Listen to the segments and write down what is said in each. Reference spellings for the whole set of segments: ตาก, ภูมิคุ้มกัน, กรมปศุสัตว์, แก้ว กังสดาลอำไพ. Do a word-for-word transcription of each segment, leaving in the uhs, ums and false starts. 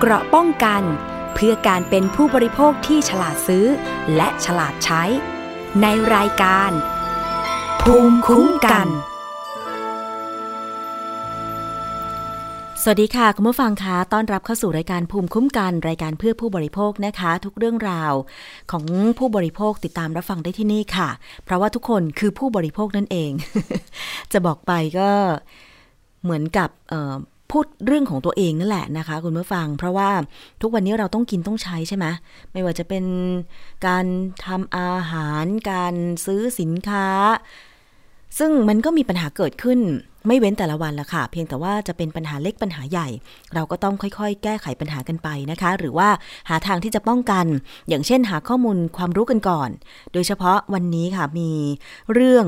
เกราะป้องกันเพื่อการเป็นผู้บริโภคที่ฉลาดซื้อและฉลาดใช้ในรายการภูมิคุ้มกันสวัสดีค่ะคุณผู้ฟังคะต้อนรับเข้าสู่รายการภูมิคุ้มกันรายการเพื่อผู้บริโภคนะคะทุกเรื่องราวของผู้บริโภคติดตามรับฟังได้ที่นี่ค่ะเพราะว่าทุกคนคือผู้บริโภคนั่นเอง จะบอกไปก็เหมือนกับพูดเรื่องของตัวเองนั่นแหละนะคะคุณผู้ฟังเพราะว่าทุกวันนี้เราต้องกินต้องใช้ใช่ไหมไม่ว่าจะเป็นการทำอาหารการซื้อสินค้าซึ่งมันก็มีปัญหาเกิดขึ้นไม่เว้นแต่ละวันละค่ะเพียงแต่ว่าจะเป็นปัญหาเล็กปัญหาใหญ่เราก็ต้องค่อยๆแก้ไขปัญหากันไปนะคะหรือว่าหาทางที่จะป้องกันอย่างเช่นหาข้อมูลความรู้กันก่อนโดยเฉพาะวันนี้ค่ะมีเรื่อง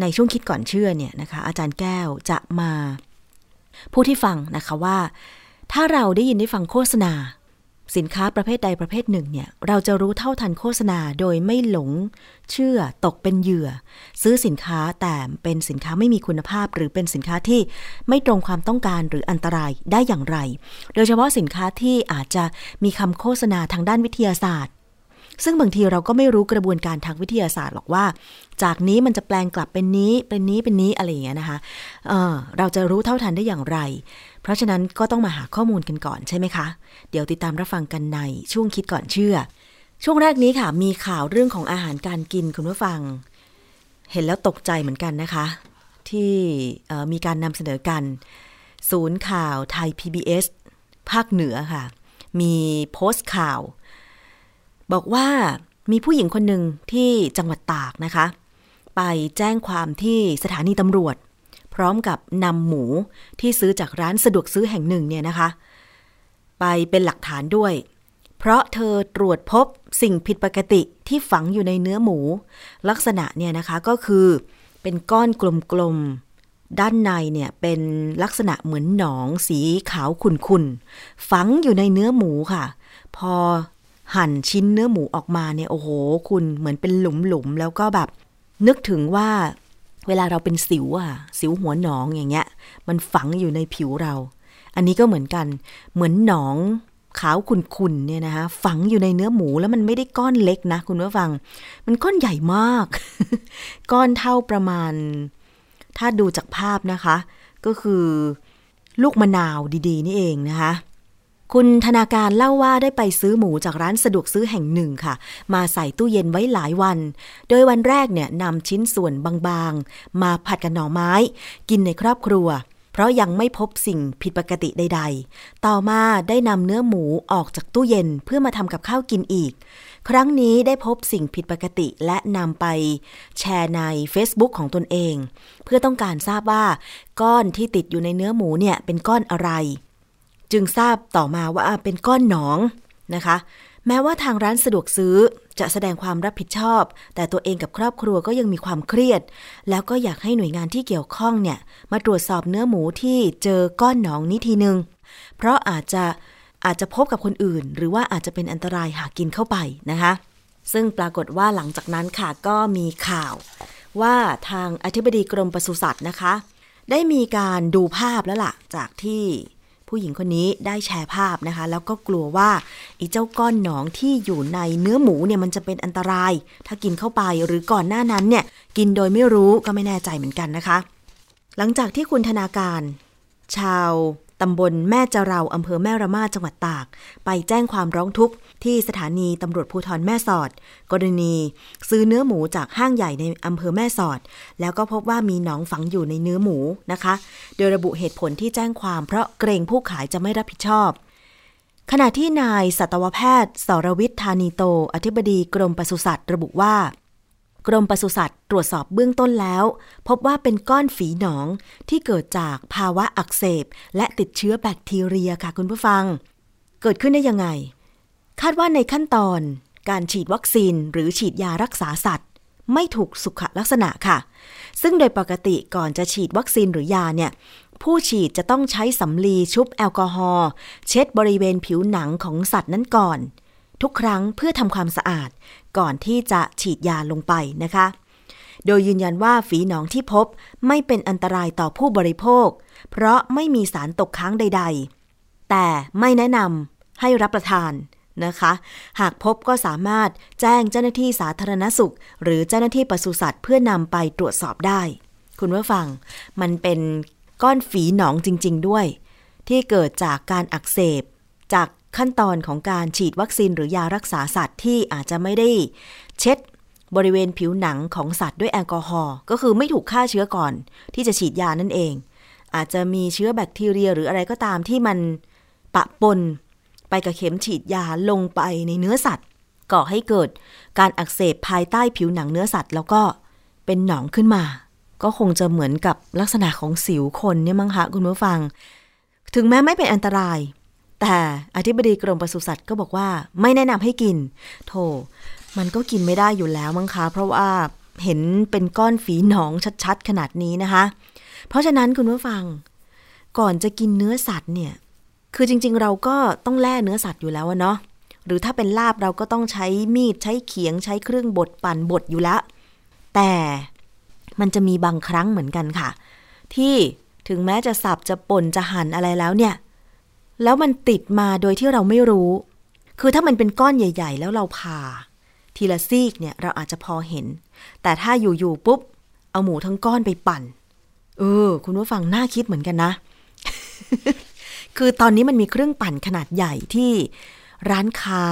ในช่วงคิดก่อนเชื่อเนี่ยนะคะอาจารย์แก้วจะมาผู้ที่ฟังนะคะว่าถ้าเราได้ยินได้ฟังโฆษณาสินค้าประเภทใดประเภทหนึ่งเนี่ยเราจะรู้เท่าทันโฆษณาโดยไม่หลงเชื่อตกเป็นเหยื่อซื้อสินค้าแต่เป็นสินค้าไม่มีคุณภาพหรือเป็นสินค้าที่ไม่ตรงความต้องการหรืออันตรายได้อย่างไรโดยเฉพาะสินค้าที่อาจจะมีคำโฆษณาทางด้านวิทยาศาสตร์ซึ่งบางทีเราก็ไม่รู้กระบวนการทางวิทยาศาสตร์หรอกว่าจากนี้มันจะแปลงกลับเป็นนี้เป็นนี้เป็นนี้อะไรอย่างเงี้ยนะคะ เอ่อ เราจะรู้เท่าทันได้อย่างไรเพราะฉะนั้นก็ต้องมาหาข้อมูลกันก่อนใช่ไหมคะเดี๋ยวติดตามรับฟังกันในช่วงคิดก่อนเชื่อช่วงแรกนี้ค่ะมีข่าวเรื่องของอาหารการกินคุณผู้ฟังเห็นแล้วตกใจเหมือนกันนะคะที่มีการนำเสนอกันศูนย์ข่าวไทย พี บี เอส ภาคเหนือค่ะมีโพสต์ข่าวบอกว่ามีผู้หญิงคนหนึ่งที่จังหวัดตากนะคะไปแจ้งความที่สถานีตำรวจพร้อมกับนำหมูที่ซื้อจากร้านสะดวกซื้อแห่งหนึ่งเนี่ยนะคะไปเป็นหลักฐานด้วยเพราะเธอตรวจพบสิ่งผิดปกติที่ฝังอยู่ในเนื้อหมูลักษณะเนี่ยนะคะก็คือเป็นก้อนกลมๆด้านในเนี่ยเป็นลักษณะเหมือนหนองสีขาวขุ่นๆฝังอยู่ในเนื้อหมูค่ะพอหั่นชิ้นเนื้อหมูออกมาเนี่ยโอ้โหคุณเหมือนเป็นหลุมๆแล้วก็แบบนึกถึงว่าเวลาเราเป็นสิวอะสิวหัวหนองอย่างเงี้ยมันฝังอยู่ในผิวเราอันนี้ก็เหมือนกันเหมือนหนองขาวขุ่นๆเนี่ยนะคะฝังอยู่ในเนื้อหมูแล้วมันไม่ได้ก้อนเล็กนะคุณผู้ฟังมันก้อนใหญ่มาก ก้อนเท่าประมาณถ้าดูจากภาพนะคะก็คือลูกมะนาวดีๆนี่เองนะคะคุณธนาการเล่าว่าได้ไปซื้อหมูจากร้านสะดวกซื้อแห่งหนึ่งค่ะมาใส่ตู้เย็นไว้หลายวันโดยวันแรกเนี่ยนำชิ้นส่วนบางๆมาผัดกับหน่อไม้กินในครอบครัวเพราะยังไม่พบสิ่งผิดปกติใดๆต่อมาได้นำเนื้อหมูออกจากตู้เย็นเพื่อมาทำกับข้าวกินอีกครั้งนี้ได้พบสิ่งผิดปกติและนำไปแชร์ใน Facebook ของตนเองเพื่อต้องการทราบว่าก้อนที่ติดอยู่ในเนื้อหมูเนี่ยเป็นก้อนอะไรจึงทราบต่อมาว่าเป็นก้อนหนองนะคะแม้ว่าทางร้านสะดวกซื้อจะแสดงความรับผิดชอบแต่ตัวเองกับครอบครัวก็ยังมีความเครียดแล้วก็อยากให้หน่วยงานที่เกี่ยวข้องเนี่ยมาตรวจสอบเนื้อหมูที่เจอก้อนหนองนี้ทีนึงเพราะอาจจะอาจจะพบกับคนอื่นหรือว่าอาจจะเป็นอันตรายหากกินเข้าไปนะคะซึ่งปรากฏว่าหลังจากนั้นค่ะก็มีข่าวว่าทางอธิบดีกรมปศุสัตว์นะคะได้มีการดูภาพแล้วล่ะจากที่ผู้หญิงคนนี้ได้แชร์ภาพนะคะแล้วก็กลัวว่าไอ้เจ้าก้อนหนองที่อยู่ในเนื้อหมูเนี่ยมันจะเป็นอันตรายถ้ากินเข้าไปหรือก่อนหน้านั้นเนี่ยกินโดยไม่รู้ก็ไม่แน่ใจเหมือนกันนะคะหลังจากที่คุณธนาการชาวตำบลแม่จะเราอำเภอแม่ระมาดจังหวัดตากไปแจ้งความร้องทุกข์ที่สถานีตำรวจภูธรแม่สอดกรณีซื้อเนื้อหมูจากห้างใหญ่ในอำเภอแม่สอดแล้วก็พบว่ามีหนองฝังอยู่ในเนื้อหมูนะคะโดยระบุเหตุผลที่แจ้งความเพราะเกรงผู้ขายจะไม่รับผิดชอบขณะที่นายสัตวแพทย์สรวิทย์ธานีโตอธิบดีกรมปศุสัตว์ระบุว่ากรมปศุสัตว์ตรวจสอบเบื้องต้นแล้วพบว่าเป็นก้อนฝีหนองที่เกิดจากภาวะอักเสบและติดเชื้อแบคทีเรียค่ะคุณผู้ฟังเกิดขึ้นได้ยังไงคาดว่าในขั้นตอนการฉีดวัคซีนหรือฉีดยารักษาสัตว์ไม่ถูกสุขลักษณะค่ะซึ่งโดยปกติก่อนจะฉีดวัคซีนหรือยาเนี่ยผู้ฉีดจะต้องใช้สำลีชุบแอลกอฮอล์เช็ดบริเวณผิวหนังของสัตว์นั้นก่อนทุกครั้งเพื่อทำความสะอาดก่อนที่จะฉีดยาลงไปนะคะโดยยืนยันว่าฝีหนองที่พบไม่เป็นอันตรายต่อผู้บริโภคเพราะไม่มีสารตกค้างใด แต่ไม่แนะนำให้รับประทานนะคะหากพบก็สามารถแจ้งเจ้าหน้าที่สาธารณสุขหรือเจ้าหน้าที่ปศุสัตว์เพื่อนำไปตรวจสอบได้คุณผู้ฟังมันเป็นก้อนฝีหนองจริงๆด้วยที่เกิดจากการอักเสบจากขั้นตอนของการฉีดวัคซีนหรือยารักษาสัตว์ที่อาจจะไม่ได้เช็ดบริเวณผิวหนังของสัตว์ด้วยแอลกอฮอล์ก็คือไม่ถูกฆ่าเชื้อก่อนที่จะฉีดยานั่นเองอาจจะมีเชื้อแบคทีเรียหรืออะไรก็ตามที่มันปะปนไปกับเข็มฉีดยาลงไปในเนื้อสัตว์ก่อให้เกิดการอักเสบภายใต้ผิวหนังเนื้อสัตว์แล้วก็เป็นหนองขึ้นมาก็คงจะเหมือนกับลักษณะของสิวคนเนี่ยมั้งคะคุณผู้ฟังถึงแม้ไม่เป็นอันตรายแต่อธิบดีกรมปศุสัตว์ก็บอกว่าไม่แนะนำให้กินโธ่มันก็กินไม่ได้อยู่แล้วมั้งคะเพราะว่าเห็นเป็นก้อนฝีหนองชัดๆขนาดนี้นะคะเพราะฉะนั้นคุณผู้ฟังก่อนจะกินเนื้อสัตว์เนี่ยคือจริงๆเราก็ต้องแล่เนื้อสัตว์อยู่แล้วเนาะหรือถ้าเป็นลาบเราก็ต้องใช้มีดใช้เขียงใช้เครื่องบดปั่นบดอยู่ละแต่มันจะมีบางครั้งเหมือนกันค่ะที่ถึงแม้จะสับจะป่นจะหั่นอะไรแล้วเนี่ยแล้วมันติดมาโดยที่เราไม่รู้คือถ้ามันเป็นก้อนใหญ่ๆแล้วเราผ่าทีละซีกเนี่ยเราอาจจะพอเห็นแต่ถ้าอยู่ๆปุ๊บเอาหมูทั้งก้อนไปปั่นเออคุณผู้ฟังน่าคิดเหมือนกันนะ คือตอนนี้มันมีเครื่องปั่นขนาดใหญ่ที่ร้านค้า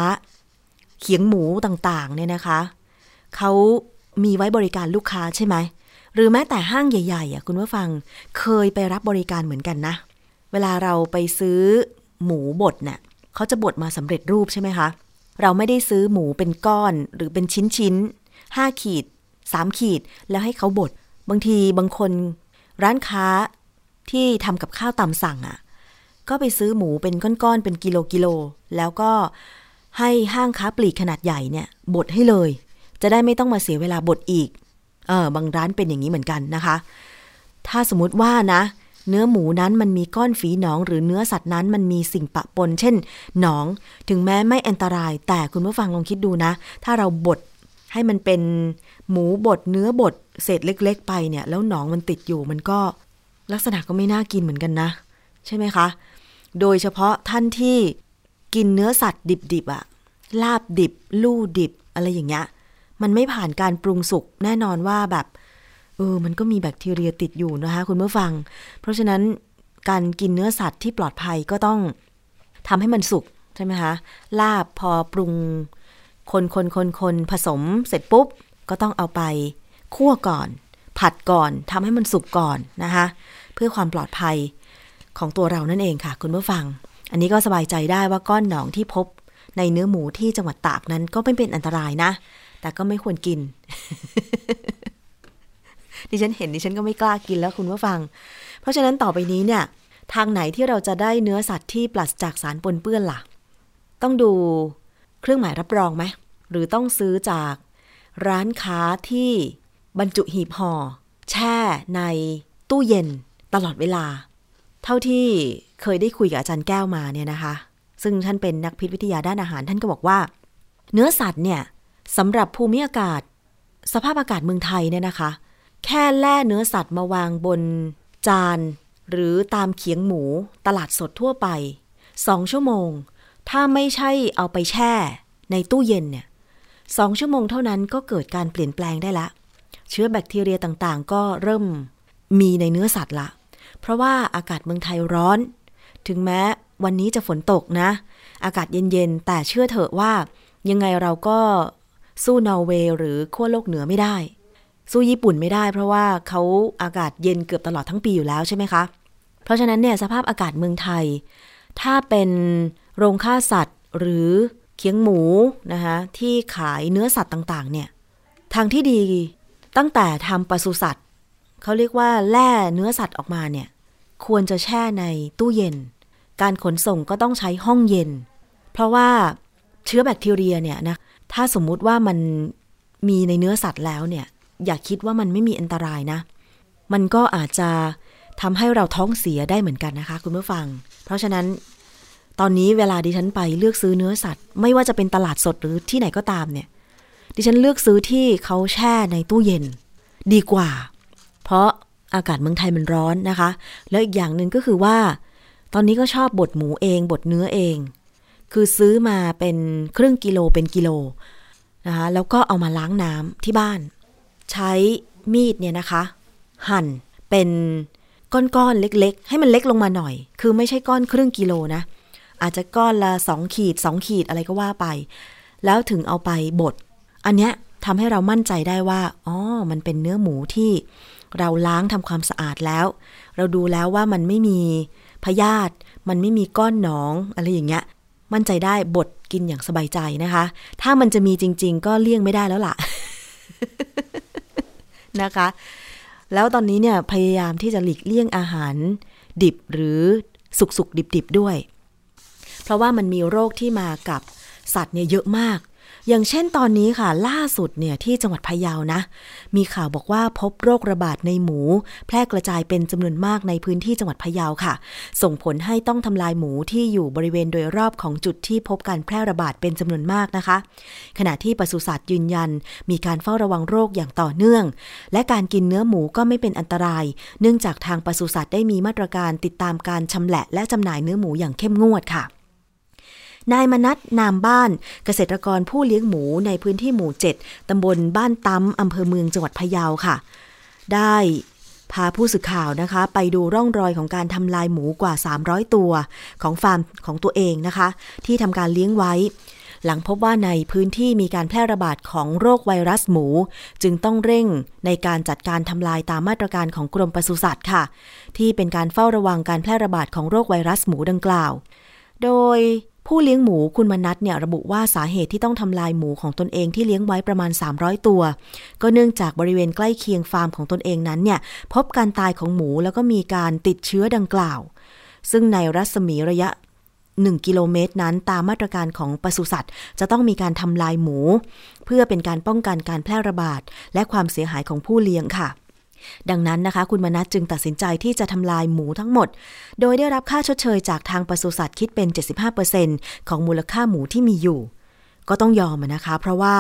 เขียงหมูต่างๆเนี่ยนะคะเขามีไว้บริการลูกค้าใช่ไหมหรือแม้แต่ห้างใหญ่ๆอ่ะคุณผู้ฟังเคยไปรับบริการเหมือนกันนะเวลาเราไปซื้อหมูบดเนี่ยเขาจะบดมาสำเร็จรูปใช่ไหมคะเราไม่ได้ซื้อหมูเป็นก้อนหรือเป็นชิ้นๆห้าขีดสามขีดแล้วให้เขาบดบางทีบางคนร้านค้าที่ทำกับข้าวตามสั่งอ่ะก็ไปซื้อหมูเป็นก้อนๆเป็นกิโลกิโลแล้วก็ให้ห้างค้าปลีกขนาดใหญ่เนี่ยบดให้เลยจะได้ไม่ต้องมาเสียเวลาบดอีกเออบางร้านเป็นอย่างนี้เหมือนกันนะคะถ้าสมมติว่านะเนื้อหมูนั้นมันมีก้อนฝีหนองหรือเนื้อสัตว์นั้นมันมีสิ่งปะปนเช่นหนองถึงแม้ไม่อันตรายแต่คุณผู้ฟังลองคิดดูนะถ้าเราบดให้มันเป็นหมูบดเนื้อบดเศษเล็กๆไปเนี่ยแล้วหนองมันติดอยู่มันก็ลักษณะก็ไม่น่ากินเหมือนกันนะใช่ไหมคะโดยเฉพาะท่านที่กินเนื้อสัตว์ดิบๆอะลาบดิบลู่ดิบอะไรอย่างเงี้ยมันไม่ผ่านการปรุงสุกแน่นอนว่าแบบเออมันก็มีแบคทีเรียติดอยู่นะคะคุณผู้ฟังเพราะฉะนั้นการกินเนื้อสัตว์ที่ปลอดภัยก็ต้องทำให้มันสุกใช่ไหมคะลาบพอปรุงคนๆๆๆผสมเสร็จปุ๊บก็ต้องเอาไปคั่วก่อนผัดก่อนทำให้มันสุกก่อนนะคะเพื่อความปลอดภัยของตัวเรานั่นเองค่ะคุณผู้ฟังอันนี้ก็สบายใจได้ว่าก้อนหนองที่พบในเนื้อหมูที่จังหวัดตากนั้นก็ไม่เป็นอันตรายนะแต่ก็ไม่ควรกิน ดิฉันเห็นดิฉันก็ไม่กล้ากินแล้วคุณผู้ฟังเพราะฉะนั้นต่อไปนี้เนี่ยทางไหนที่เราจะได้เนื้อสัตว์ที่ปราศจากสารปนเปื้อนล่ะต้องดูเครื่องหมายรับรองไหมหรือต้องซื้อจากร้านค้าที่บรรจุหีบห่อแช่ในตู้เย็นตลอดเวลาเท่าที่เคยได้คุยกับอาจารย์แก้วมาเนี่ยนะคะซึ่งท่านเป็นนักพิษวิทยาด้านอาหารท่านก็บอกว่าเนื้อสัตว์เนี่ยสำหรับภูมิอากาศสภาพอากาศเมืองไทยเนี่ยนะคะแค่แล่เนื้อสัตว์มาวางบนจานหรือตามเขียงหมูตลาดสดทั่วไปสองชั่วโมงถ้าไม่ใช่เอาไปแช่ในตู้เย็นเนี่ยสองชั่วโมงเท่านั้นก็เกิดการเปลี่ยนแปลงได้ละเชื้อแบคทีเรียต่างๆก็เริ่มมีในเนื้อสัตว์ละเพราะว่าอากาศเมืองไทยร้อนถึงแม้วันนี้จะฝนตกนะอากาศเย็นๆแต่เชื่อเถอะว่ายังไงเราก็สู้นอร์เวย์หรือขั้วโลกเหนือไม่ได้สู้ญี่ปุ่นไม่ได้เพราะว่าเขาอากาศเย็นเกือบตลอดทั้งปีอยู่แล้วใช่ไหมคะเพราะฉะนั้นเนี่ยสภาพอากาศเมืองไทยถ้าเป็นโรงฆ่าสัตว์หรือเขียงหมูนะคะที่ขายเนื้อสัตว์ต่างๆเนี่ยทางที่ดีตั้งแต่ทำปศุสัตว์เขาเรียกว่าแล่เนื้อสัตว์ออกมาเนี่ยควรจะแช่ในตู้เย็นการขนส่งก็ต้องใช้ห้องเย็นเพราะว่าเชื้อแบคทีเรียเนี่ยนะถ้าสมมุติว่ามันมีในเนื้อสัตว์แล้วเนี่ยอย่าคิดว่ามันไม่มีอันตรายนะมันก็อาจจะทำให้เราท้องเสียได้เหมือนกันนะคะคุณผู้ฟังเพราะฉะนั้นตอนนี้เวลาดิฉันไปเลือกซื้อเนื้อสัตว์ไม่ว่าจะเป็นตลาดสดหรือที่ไหนก็ตามเนี่ยดิฉันเลือกซื้อที่เขาแช่ในตู้เย็นดีกว่าเพราะอากาศเมืองไทยมันร้อนนะคะแล้วอีกอย่างนึงก็คือว่า ตอนนี้ก็ชอบบดหมูเองบดเนื้อเองคือซื้อมาเป็นครึ่งกิโลเป็นกิโลนะคะแล้วก็เอามาล้างน้ำที่บ้านใช้มีดเนี่ยนะคะหั่นเป็นก้อนๆเล็กๆให้มันเล็กลงมาหน่อยคือไม่ใช่ก้อนครึ่งกิโลนะอาจจะก้อนละสองขีดสองขีดอะไรก็ว่าไปแล้วถึงเอาไปบดอันเนี้ยทำให้เรามั่นใจได้ว่าอ๋อมันเป็นเนื้อหมูที่เราล้างทำความสะอาดแล้วเราดูแล้วว่ามันไม่มีพยาธิมันไม่มีก้อนหนองอะไรอย่างเงี้ยมั่นใจได้บดกินอย่างสบายใจนะคะถ้ามันจะมีจริงๆก็เลี่ยงไม่ได้แล้วล่ะ นะคะแล้วตอนนี้เนี่ยพยายามที่จะหลีกเลี่ยงอาหารดิบหรือสุกๆดิบๆด้วยเพราะว่ามันมีโรคที่มากับสัตว์เนี่ยเยอะมากอย่างเช่นตอนนี้ค่ะล่าสุดเนี่ยที่จังหวัดพะเยานะมีข่าวบอกว่าพบโรคระบาดในหมูแพร่กระจายเป็นจำนวนมากในพื้นที่จังหวัดพะเยาค่ะส่งผลให้ต้องทำลายหมูที่อยู่บริเวณโดยรอบของจุดที่พบการแพร่ระบาดเป็นจำนวนมากนะคะขณะที่ปศุสัตว์ยืนยันมีการเฝ้าระวังโรคอย่างต่อเนื่องและการกินเนื้อหมูก็ไม่เป็นอันตรายเนื่องจากทางปศุสัตว์ได้มีมาตรการติดตามการชำแหละและจำหน่ายเนื้อหมูอย่างเข้มงวดค่ะนายมนัสนามบ้านเกษตรกรผู้เลี้ยงหมูในพื้นที่หมู่เจ็ดตำบลบ้านตั้มอำเภอเมืองจังหวัดพะเยาค่ะได้พาผู้สื่อข่าวนะคะไปดูร่องรอยของการทำลายหมูกว่าสามร้อยตัวของฟาร์มของตัวเองนะคะที่ทำการเลี้ยงไว้หลังพบว่าในพื้นที่มีการแพร่ระบาดของโรคไวรัสหมูจึงต้องเร่งในการจัดการทำลายตามมาตรการของกรมปศุสัตว์ค่ะที่เป็นการเฝ้าระวังการแพร่ระบาดของโรคไวรัสหมูดังกล่าวโดยผู้เลี้ยงหมูคุณมนัสเนี่ยระบุว่าสาเหตุที่ต้องทำลายหมูของตนเองที่เลี้ยงไว้ประมาณสามร้อยตัวก็เนื่องจากบริเวณใกล้เคียงฟาร์มของตนเองนั้นเนี่ยพบการตายของหมูแล้วก็มีการติดเชื้อดังกล่าวซึ่งในรัศมีระยะหนึ่งกิโลเมตรนั้นตามมาตรการของปศุสัตว์จะต้องมีการทำลายหมูเพื่อเป็นการป้องกันการแพร่ระบาดและความเสียหายของผู้เลี้ยงค่ะดังนั้นนะคะคุณมนัสจึงตัดสินใจที่จะทำลายหมูทั้งหมดโดยได้รับค่าชดเชยจากทางปศุสัตว์คิดเป็น เจ็ดสิบห้าเปอร์เซ็นต์ ของมูลค่าหมูที่มีอยู่ก็ต้องยอมนะคะเพราะว่า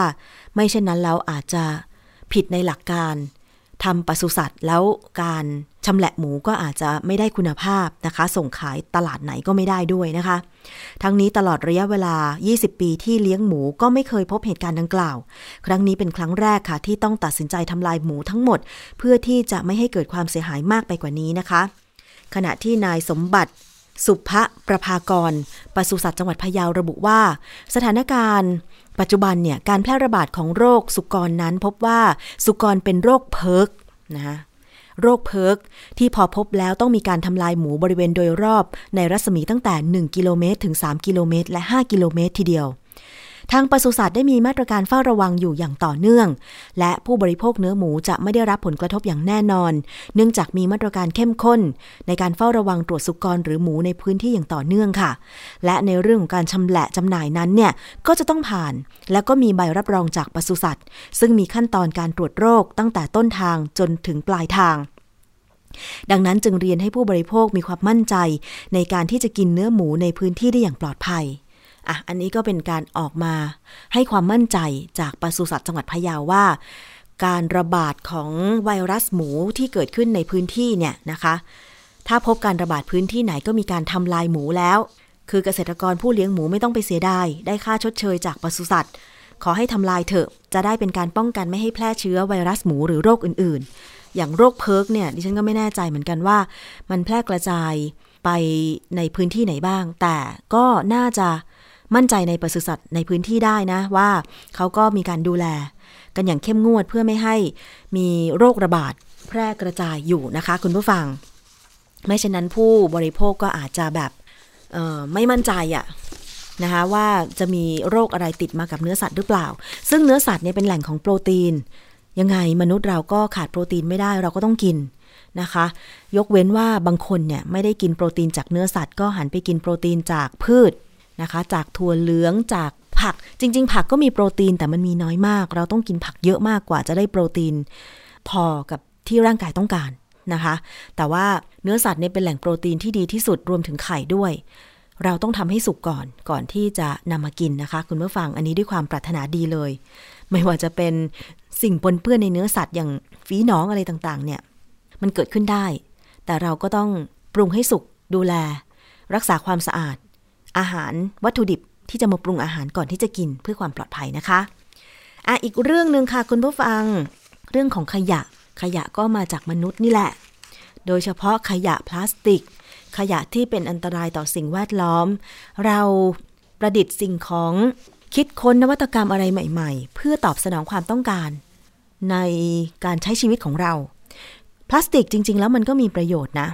ไม่เช่นนั้นแล้วอาจจะผิดในหลักการทำปศุสัตว์แล้วการชำแหละหมูก็อาจจะไม่ได้คุณภาพนะคะส่งขายตลาดไหนก็ไม่ได้ด้วยนะคะทั้งนี้ตลอดระยะเวลายี่สิบปีที่เลี้ยงหมูก็ไม่เคยพบเหตุการณ์ดังกล่าวครั้งนี้เป็นครั้งแรกค่ะที่ต้องตัดสินใจทำลายหมูทั้งหมดเพื่อที่จะไม่ให้เกิดความเสียหายมากไปกว่านี้นะคะขณะที่นายสมบัติสุภะประภากรปศุสัตว์จังหวัดพะเยาระบุว่าสถานการณ์ปัจจุบันเนี่ยการแพร่ระบาดของโรคสุกรนั้นพบว่าสุกรเป็นโรคเพิร์กนะคะโรคเพิร์กที่พอพบแล้วต้องมีการทำลายหมูบริเวณโดยรอบในรัศมีตั้งแต่หนึ่งกิโลเมตรถึงสามกิโลเมตรและห้ากิโลเมตรทีเดียวทางปศุสัตว์ได้มีมาตรการเฝ้าระวังอยู่อย่างต่อเนื่องและผู้บริโภคเนื้อหมูจะไม่ได้รับผลกระทบอย่างแน่นอนเนื่องจากมีมาตรการเข้มข้นในการเฝ้าระวังตรวจสุกรหรือหมูในพื้นที่อย่างต่อเนื่องค่ะและในเรื่องของการชำแหละจำหน่ายนั้นเนี่ยก็จะต้องผ่านและก็มีใบรับรองจากปศุสัตว์ซึ่งมีขั้นตอนการตรวจโรคตั้งแต่ต้นทางจนถึงปลายทางดังนั้นจึงเรียนให้ผู้บริโภคมีความมั่นใจในการที่จะกินเนื้อหมูในพื้นที่ได้อย่างปลอดภัยอ่ะอันนี้ก็เป็นการออกมาให้ความมั่นใจจากปศุสัตว์จังหวัดพะเยาว่าการระบาดของไวรัสหมูที่เกิดขึ้นในพื้นที่เนี่ยนะคะถ้าพบการระบาดพื้นที่ไหนก็มีการทำลายหมูแล้วคือเกษตรกรผู้เลี้ยงหมูไม่ต้องไปเสียดายได้ค่าชดเชยจากปศุสัตว์ขอให้ทำลายเถอะจะได้เป็นการป้องกันไม่ให้แพร่เชื้อไวรัสหมูหรือโรคอื่นๆอย่างโรคเพิร์กเนี่ยดิฉันก็ไม่แน่ใจเหมือนกันว่ามันแพร่กระจายไปในพื้นที่ไหนบ้างแต่ก็น่าจะมั่นใจในปศุสัตว์ในพื้นที่ได้นะว่าเขาก็มีการดูแลกันอย่างเข้มงวดเพื่อไม่ให้มีโรคระบาดแพร่กระจายอยู่นะคะคุณผู้ฟังไม่เช่นนั้นผู้บริโภคก็อาจจะแบบเอ่อไม่มั่นใจอ่ะนะคะว่าจะมีโรคอะไรติดมากับเนื้อสัตว์หรือเปล่าซึ่งเนื้อสัตว์เนี่ยเป็นแหล่งของโปรตีนยังไงมนุษย์เราก็ขาดโปรตีนไม่ได้เราก็ต้องกินนะคะยกเว้นว่าบางคนเนี่ยไม่ได้กินโปรตีนจากเนื้อสัตว์ก็หันไปกินโปรตีนจากพืชนะคะจากถั่วเหลืองจากผักจริงๆผักก็มีโปรตีนแต่มันมีน้อยมากเราต้องกินผักเยอะมากกว่าจะได้โปรตีนพอกับที่ร่างกายต้องการนะคะแต่ว่าเนื้อสัตว์เนี่ยเป็นแหล่งโปรตีนที่ดีที่สุดรวมถึงไข่ด้วยเราต้องทำให้สุกก่อนก่อนที่จะนำมากินนะคะคุณผู้ฟังอันนี้ด้วยความปรารถนาดีเลยไม่ว่าจะเป็นสิ่งปนเปื้อนในเนื้อสัตว์อย่างฝีหนองอะไรต่างๆเนี่ยมันเกิดขึ้นได้แต่เราก็ต้องปรุงให้สุกดูแล รักษาความสะอาดอาหารวัตถุดิบที่จะมาปรุงอาหารก่อนที่จะกินเพื่อความปลอดภัยนะคะอ่ะอีกเรื่องนึงค่ะคุณผู้ฟังเรื่องของขยะขยะก็มาจากมนุษย์นี่แหละโดยเฉพาะขยะพลาสติกขยะที่เป็นอันตรายต่อสิ่งแวดล้อมเราประดิษฐ์สิ่งของคิดค้นนวัตกรรมอะไรใหม่ๆเพื่อตอบสนองความต้องการในการใช้ชีวิตของเราพลาสติกจริงๆแล้วมันก็มีประโยชน์นะ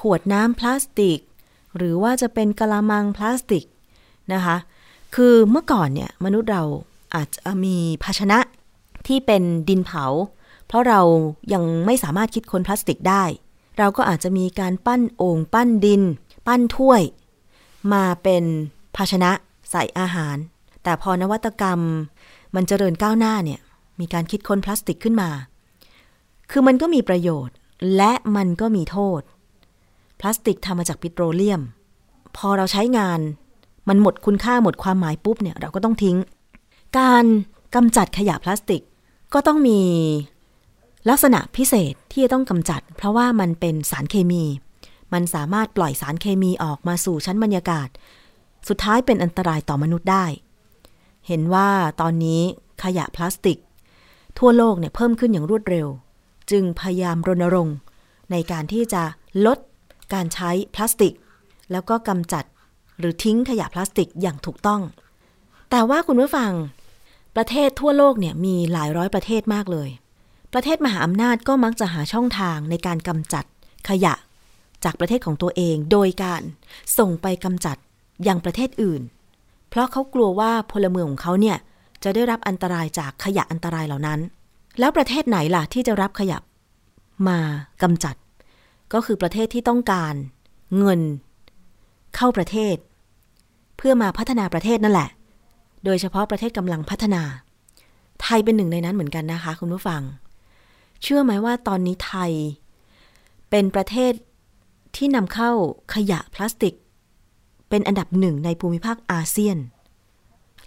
ขวดน้ำพลาสติกหรือว่าจะเป็นกะละมังพลาสติกนะคะคือเมื่อก่อนเนี่ยมนุษย์เราอาจจะมีภาชนะที่เป็นดินเผาเพราะเรายังไม่สามารถคิดค้นพลาสติกได้เราก็อาจจะมีการปั้นโอ่งปั้นดินปั้นถ้วยมาเป็นภาชนะใส่อาหารแต่พอนวัตกรรมมันเจริญก้าวหน้าเนี่ยมีการคิดค้นพลาสติกขึ้นมาคือมันก็มีประโยชน์และมันก็มีโทษพลาสติกทำมาจากปิโตรเลียมพอเราใช้งานมันหมดคุณค่าหมดความหมายปุ๊บเนี่ยเราก็ต้องทิ้งการกำจัดขยะพลาสติกก็ต้องมีลักษณะพิเศษที่จะต้องกำจัดเพราะว่ามันเป็นสารเคมีมันสามารถปล่อยสารเคมีออกมาสู่ชั้นบรรยากาศสุดท้ายเป็นอันตรายต่อมนุษย์ได้เห็นว่าตอนนี้ขยะพลาสติกทั่วโลกเนี่ยเพิ่มขึ้นอย่างรวดเร็วจึงพยายามรณรงค์ในการที่จะลดการใช้พลาสติกแล้วก็กำจัดหรือทิ้งขยะพลาสติกอย่างถูกต้องแต่ว่าคุณผู้ฟังประเทศทั่วโลกเนี่ยมีหลายร้อยประเทศมากเลยประเทศมหาอำนาจก็มักจะหาช่องทางในการกำจัดขยะจากประเทศของตัวเองโดยการส่งไปกำจัดยังประเทศอื่นเพราะเขากลัวว่าพลเมืองของเขาเนี่ยจะได้รับอันตรายจากขยะอันตรายเหล่านั้นแล้วประเทศไหนล่ะที่จะรับขยะมากำจัดก็คือประเทศที่ต้องการเงินเข้าประเทศเพื่อมาพัฒนาประเทศนั่นแหละโดยเฉพาะประเทศกำลังพัฒนาไทยเป็นหนึ่งในนั้นเหมือนกันนะคะคุณผู้ฟังเชื่อไหมว่าตอนนี้ไทยเป็นประเทศที่นำเข้าขยะพลาสติกเป็นอันดับหนึ่งในภูมิภาคอาเซียน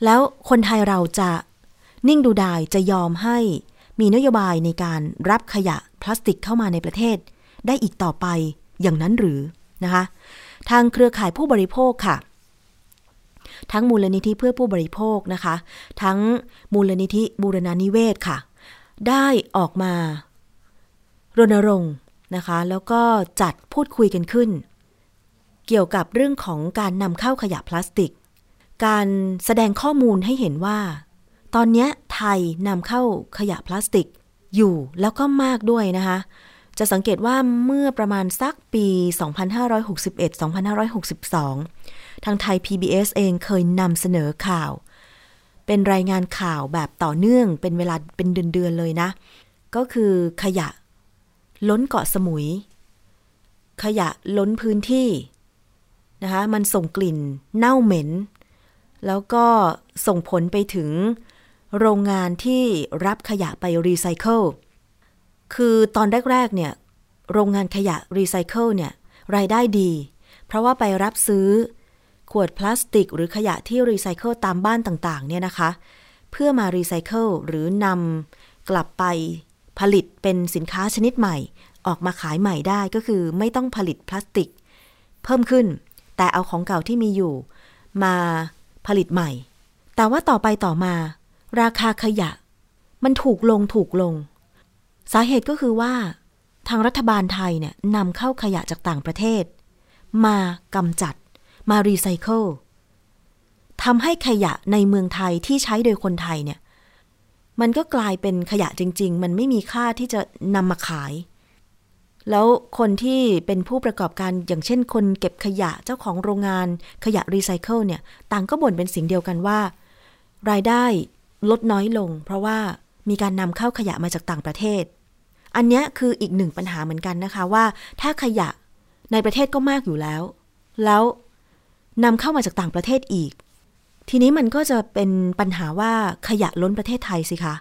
แล้วคนไทยเราจะนิ่งดูดายจะยอมให้มีนโยบายในการรับขยะพลาสติกเข้ามาในประเทศได้อีกต่อไปอย่างนั้นหรือนะคะทางเครือข่ายผู้บริโภคค่ะทั้งมูลนิธิเพื่อผู้บริโภคนะคะทั้งมูลนิธิบูรณานิเวศค่ะได้ออกมารณรงค์นะคะแล้วก็จัดพูดคุยกันขึ้นเกี่ยวกับเรื่องของการนำเข้าขยะพลาสติกการแสดงข้อมูลให้เห็นว่าตอนนี้ไทยนำเข้าขยะพลาสติกอยู่แล้วก็มากด้วยนะคะจะสังเกตว่าเมื่อประมาณสักปี สองพันห้าร้อยหกสิบเอ็ด สองพันห้าร้อยหกสิบสอง ทางไทย พี บี เอส เองเคยนำเสนอข่าวเป็นรายงานข่าวแบบต่อเนื่องเป็นเวลาเป็นเดือนๆเลยนะก็คือขยะล้นเกาะสมุยขยะล้นพื้นที่นะคะมันส่งกลิ่นเน่าเหม็นแล้วก็ส่งผลไปถึงโรงงานที่รับขยะไปรีไซเคิลคือตอนแรกๆเนี่ยโรงงานขยะรีไซเคิลเนี่ยรายได้ดีเพราะว่าไปรับซื้อขวดพลาสติกหรือขยะที่รีไซเคิลตามบ้านต่างๆเนี่ยนะคะเพื่อมารีไซเคิลหรือนำกลับไปผลิตเป็นสินค้าชนิดใหม่ออกมาขายใหม่ได้ก็คือไม่ต้องผลิตพลาสติกเพิ่มขึ้นแต่เอาของเก่าที่มีอยู่มาผลิตใหม่แต่ว่าต่อไปต่อมาราคาขยะมันถูกลงถูกลงสาเหตุก็คือว่าทางรัฐบาลไทยเนี่ยนำเข้าขยะจากต่างประเทศมากำจัดมารีไซเคิลทำให้ขยะในเมืองไทยที่ใช้โดยคนไทยเนี่ยมันก็กลายเป็นขยะจริงๆมันไม่มีค่าที่จะนำมาขายแล้วคนที่เป็นผู้ประกอบการอย่างเช่นคนเก็บขยะเจ้าของโรงงานขยะรีไซเคิลเนี่ยต่างก็บ่นเป็นเสียงเดียวกันว่ารายได้ลดน้อยลงเพราะว่ามีการนำเข้าขยะมาจากต่างประเทศอันนี้คืออีกหนึ่งปัญหาเหมือนกันนะคะว่าถ้าขยะในประเทศก็มากอยู่แล้วแล้วนำเข้ามาจากต่างประเทศอีกทีนี้มันก็จะเป็นปัญหาว่าขยะล้นประเทศไทยสิคะ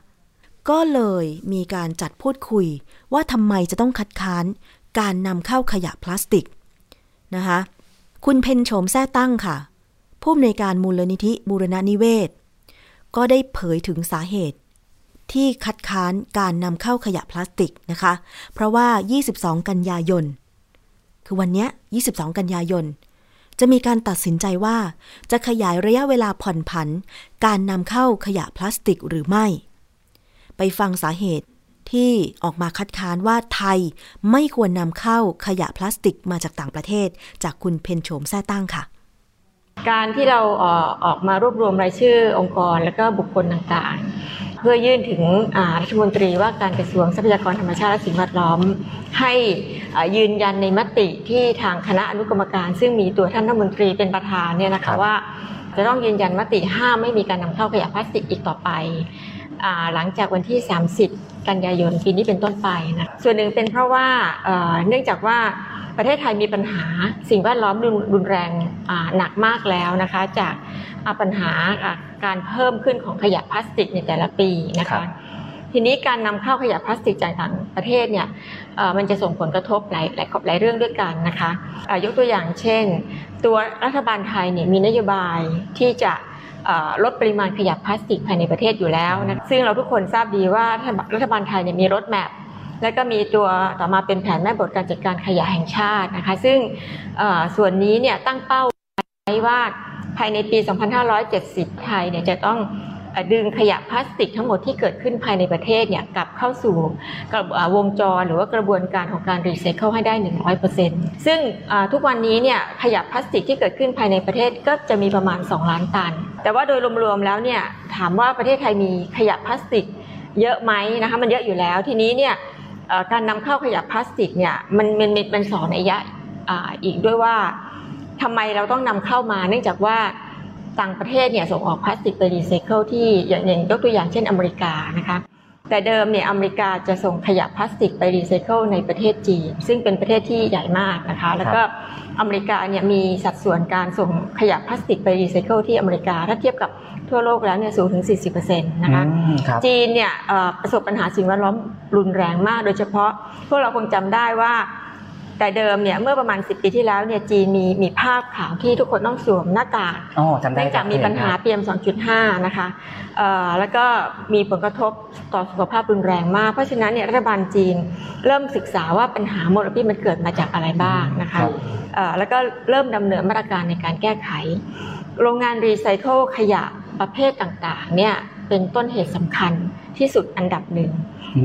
ก็เลยมีการจัดพูดคุยว่าทำไมจะต้องคัดค้านการนำเข้าขยะพลาสติกนะคะคุณเพ็ญโฉมแท้ตั้งค่ะผู้อำนวยการมูลนิธิบูรณนิเวศก็ได้เผยถึงสาเหตุที่คัดค้านการนำเข้าขยะพลาสติกนะคะเพราะว่ายี่สิบสองกันยายนคือวันนี้ยี่สิบสองกันยายน จะมีการตัดสินใจว่าจะขยายระยะเวลาผ่อนผันการนำเข้าขยะพลาสติกหรือไม่ไปฟังสาเหตุที่ออกมาคัดค้านว่าไทยไม่ควรนำเข้าขยะพลาสติกมาจากต่างประเทศจากคุณเพ็ญโฉมแซ่ตั้งค่ะการที่เราออกมารวบรวมรายชื่อองค์กรและก็บุคคลต่างๆเพื่อยื่นถึงรัฐมนตรีว่าการกระทรวงทรัพยากรธรรมชาติและสิ่งแวดล้อมให้ยืนยันในมติที่ทางคณะอนุกรรมการซึ่งมีตัวท่านรัฐมนตรีเป็นประธานเนี่ยนะคะว่าจะต้องยืนยันมติห้ามไม่มีการนำเข้าขยะพลาสติกอีกต่อไปหลังจากวันที่สามสิบกันยายนปีนี้เป็นต้นไปนะส่วนหนึ่งเป็นเพราะว่าเนื่องจากว่าประเทศไทยมีปัญหาสิ่งแวดล้อมรุนแรงหนักมากแล้วนะคะจากปัญหาการเพิ่มขึ้นของขยะพลาสติกในแต่ละปีนะคะทีนี้การนำเข้าขยะพลาสติกจากต่างประเทศเนี่ยมันจะส่งผลกระทบหลายหลายเรื่องด้วยกันนะคะยกตัวอย่างเช่นตัวรัฐบาลไทยเนี่ยมีนโยบายที่จะลดปริมาณขยะพลาสติกภายในประเทศอยู่แล้วนะซึ่งเราทุกคนทราบดีว่ารัฐบาลไทยเนี่ยมี roadmap และก็มีตัวต่อมาเป็นแผนแม่บทการจัดการขยะแห่งชาตินะคะซึ่งส่วนนี้เนี่ยตั้งเป้าไว้ว่าภายในปีสองพันห้าร้อยเจ็ดสิบไทยเนี่ยจะต้องดึงขยะพลาสติกทั้งหมดที่เกิดขึ้นภายในประเทศเนี่ยกลับเข้าสู่วงจรหรือว่ากระบวนการของการรีไซเคิลให้ได้ หนึ่งร้อยเปอร์เซ็นต์ ซึ่งทุกวันนี้เนี่ยขยะพลาสติกที่เกิดขึ้นภายในประเทศก็จะมีประมาณสองล้านตันแต่ว่าโดยรวมๆแล้วเนี่ยถามว่าประเทศไทยมีขยะพลาสติกเยอะไหมนะคะมันเยอะอยู่แล้วทีนี้เนี่ยการนำเข้าขยะพลาสติกเนี่ยมันมันเป็นสองนัยยะอีกด้วยว่าทำไมเราต้องนำเข้ามาเนื่องจากว่าต่างประเทศเนี่ยส่งออกพลาสติกไปรีไซเคิลที่อย่างยกตัวอย่างเช่นอเมริกานะคะแต่เดิมเนี่ยอเมริกาจะส่งขยะพลาสติกไปรีไซเคิลในประเทศจีนซึ่งเป็นประเทศที่ใหญ่มากนะคะแล้วก็อเมริกาเนี่ยมีสัดส่วนการส่งขยะพลาสติกไปรีไซเคิลที่อเมริกาถ้าเทียบกับทั่วโลกแล้วเนี่ยสูงถึง สี่สิบเปอร์เซ็นต์ นะคะจีนเนี่ยประสบปัญหาสิ่งแวดล้อมรุนแรงมากโดยเฉพาะพวกเราคงจำได้ว่าแต่เดิมเนี่ยเมื่อประมาณสิบปีที่แล้วเนี่ยจีนมีมีภาพข่าวที่ทุกคนต้องสวมหน้ากากเนื่องจากมีปัญหา พี เอ็ม สองจุดห้า นะคะเอ่อแล้วก็มีผลกระทบต่อสุขภาพรุนแรงมากเพราะฉะนั้นเนี่ยรัฐบาลจีนเริ่มศึกษาว่าปัญหามลพิษมันเกิดมาจากอะไรบ้างนะคะเอ่อแล้วก็เริ่มดำเนินมาตรการในการแก้ไขโรงงานรีไซเคิลขยะประเภทต่างๆเนี่ยเป็นต้นเหตุสำคัญที่สุดอันดับหนึ่ง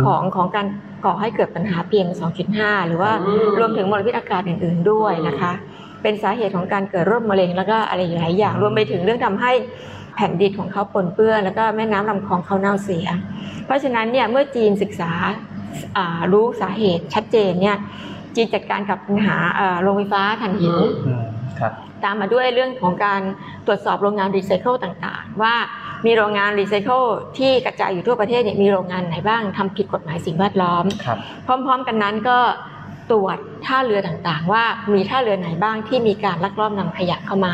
ของของการก่อให้เกิดปัญหา พี เอ็ม สองจุดห้า หรือว่ารวมถึงมลพิษอากาศอื่นๆด้วยนะคะเป็นสาเหตุของการเกิดโรคมะเร็งแล้วก็อะไรหลายอย่างรวมไปถึงเรื่องทำให้แผ่นดินของเขาปนเปื้อนแล้วก็แม่น้ำลำคลองเขาเน่าเสียเพราะฉะนั้นเนี่ยเมื่อจีนศึกษารู้สาเหตุชัดเจนเนี่ยจีนจัดการกับปัญหาโรงไฟฟ้าถ่านหินตามมาด้วยเรื่องของการตรวจสอบโรงงานรีไซเคิลต่างๆว่ามีโรงงานรีไซเคิลที่กระจายอยู่ทั่วประเทศเนี่ยมีโรงงานไหนบ้างทำผิดกฎหมายสิ่งแวดล้อมพร้อมๆกันนั้นก็ตรวจท่าเรือต่างๆว่ามีท่าเรือไหนบ้างที่มีการลักลอบนำขยะเข้ามา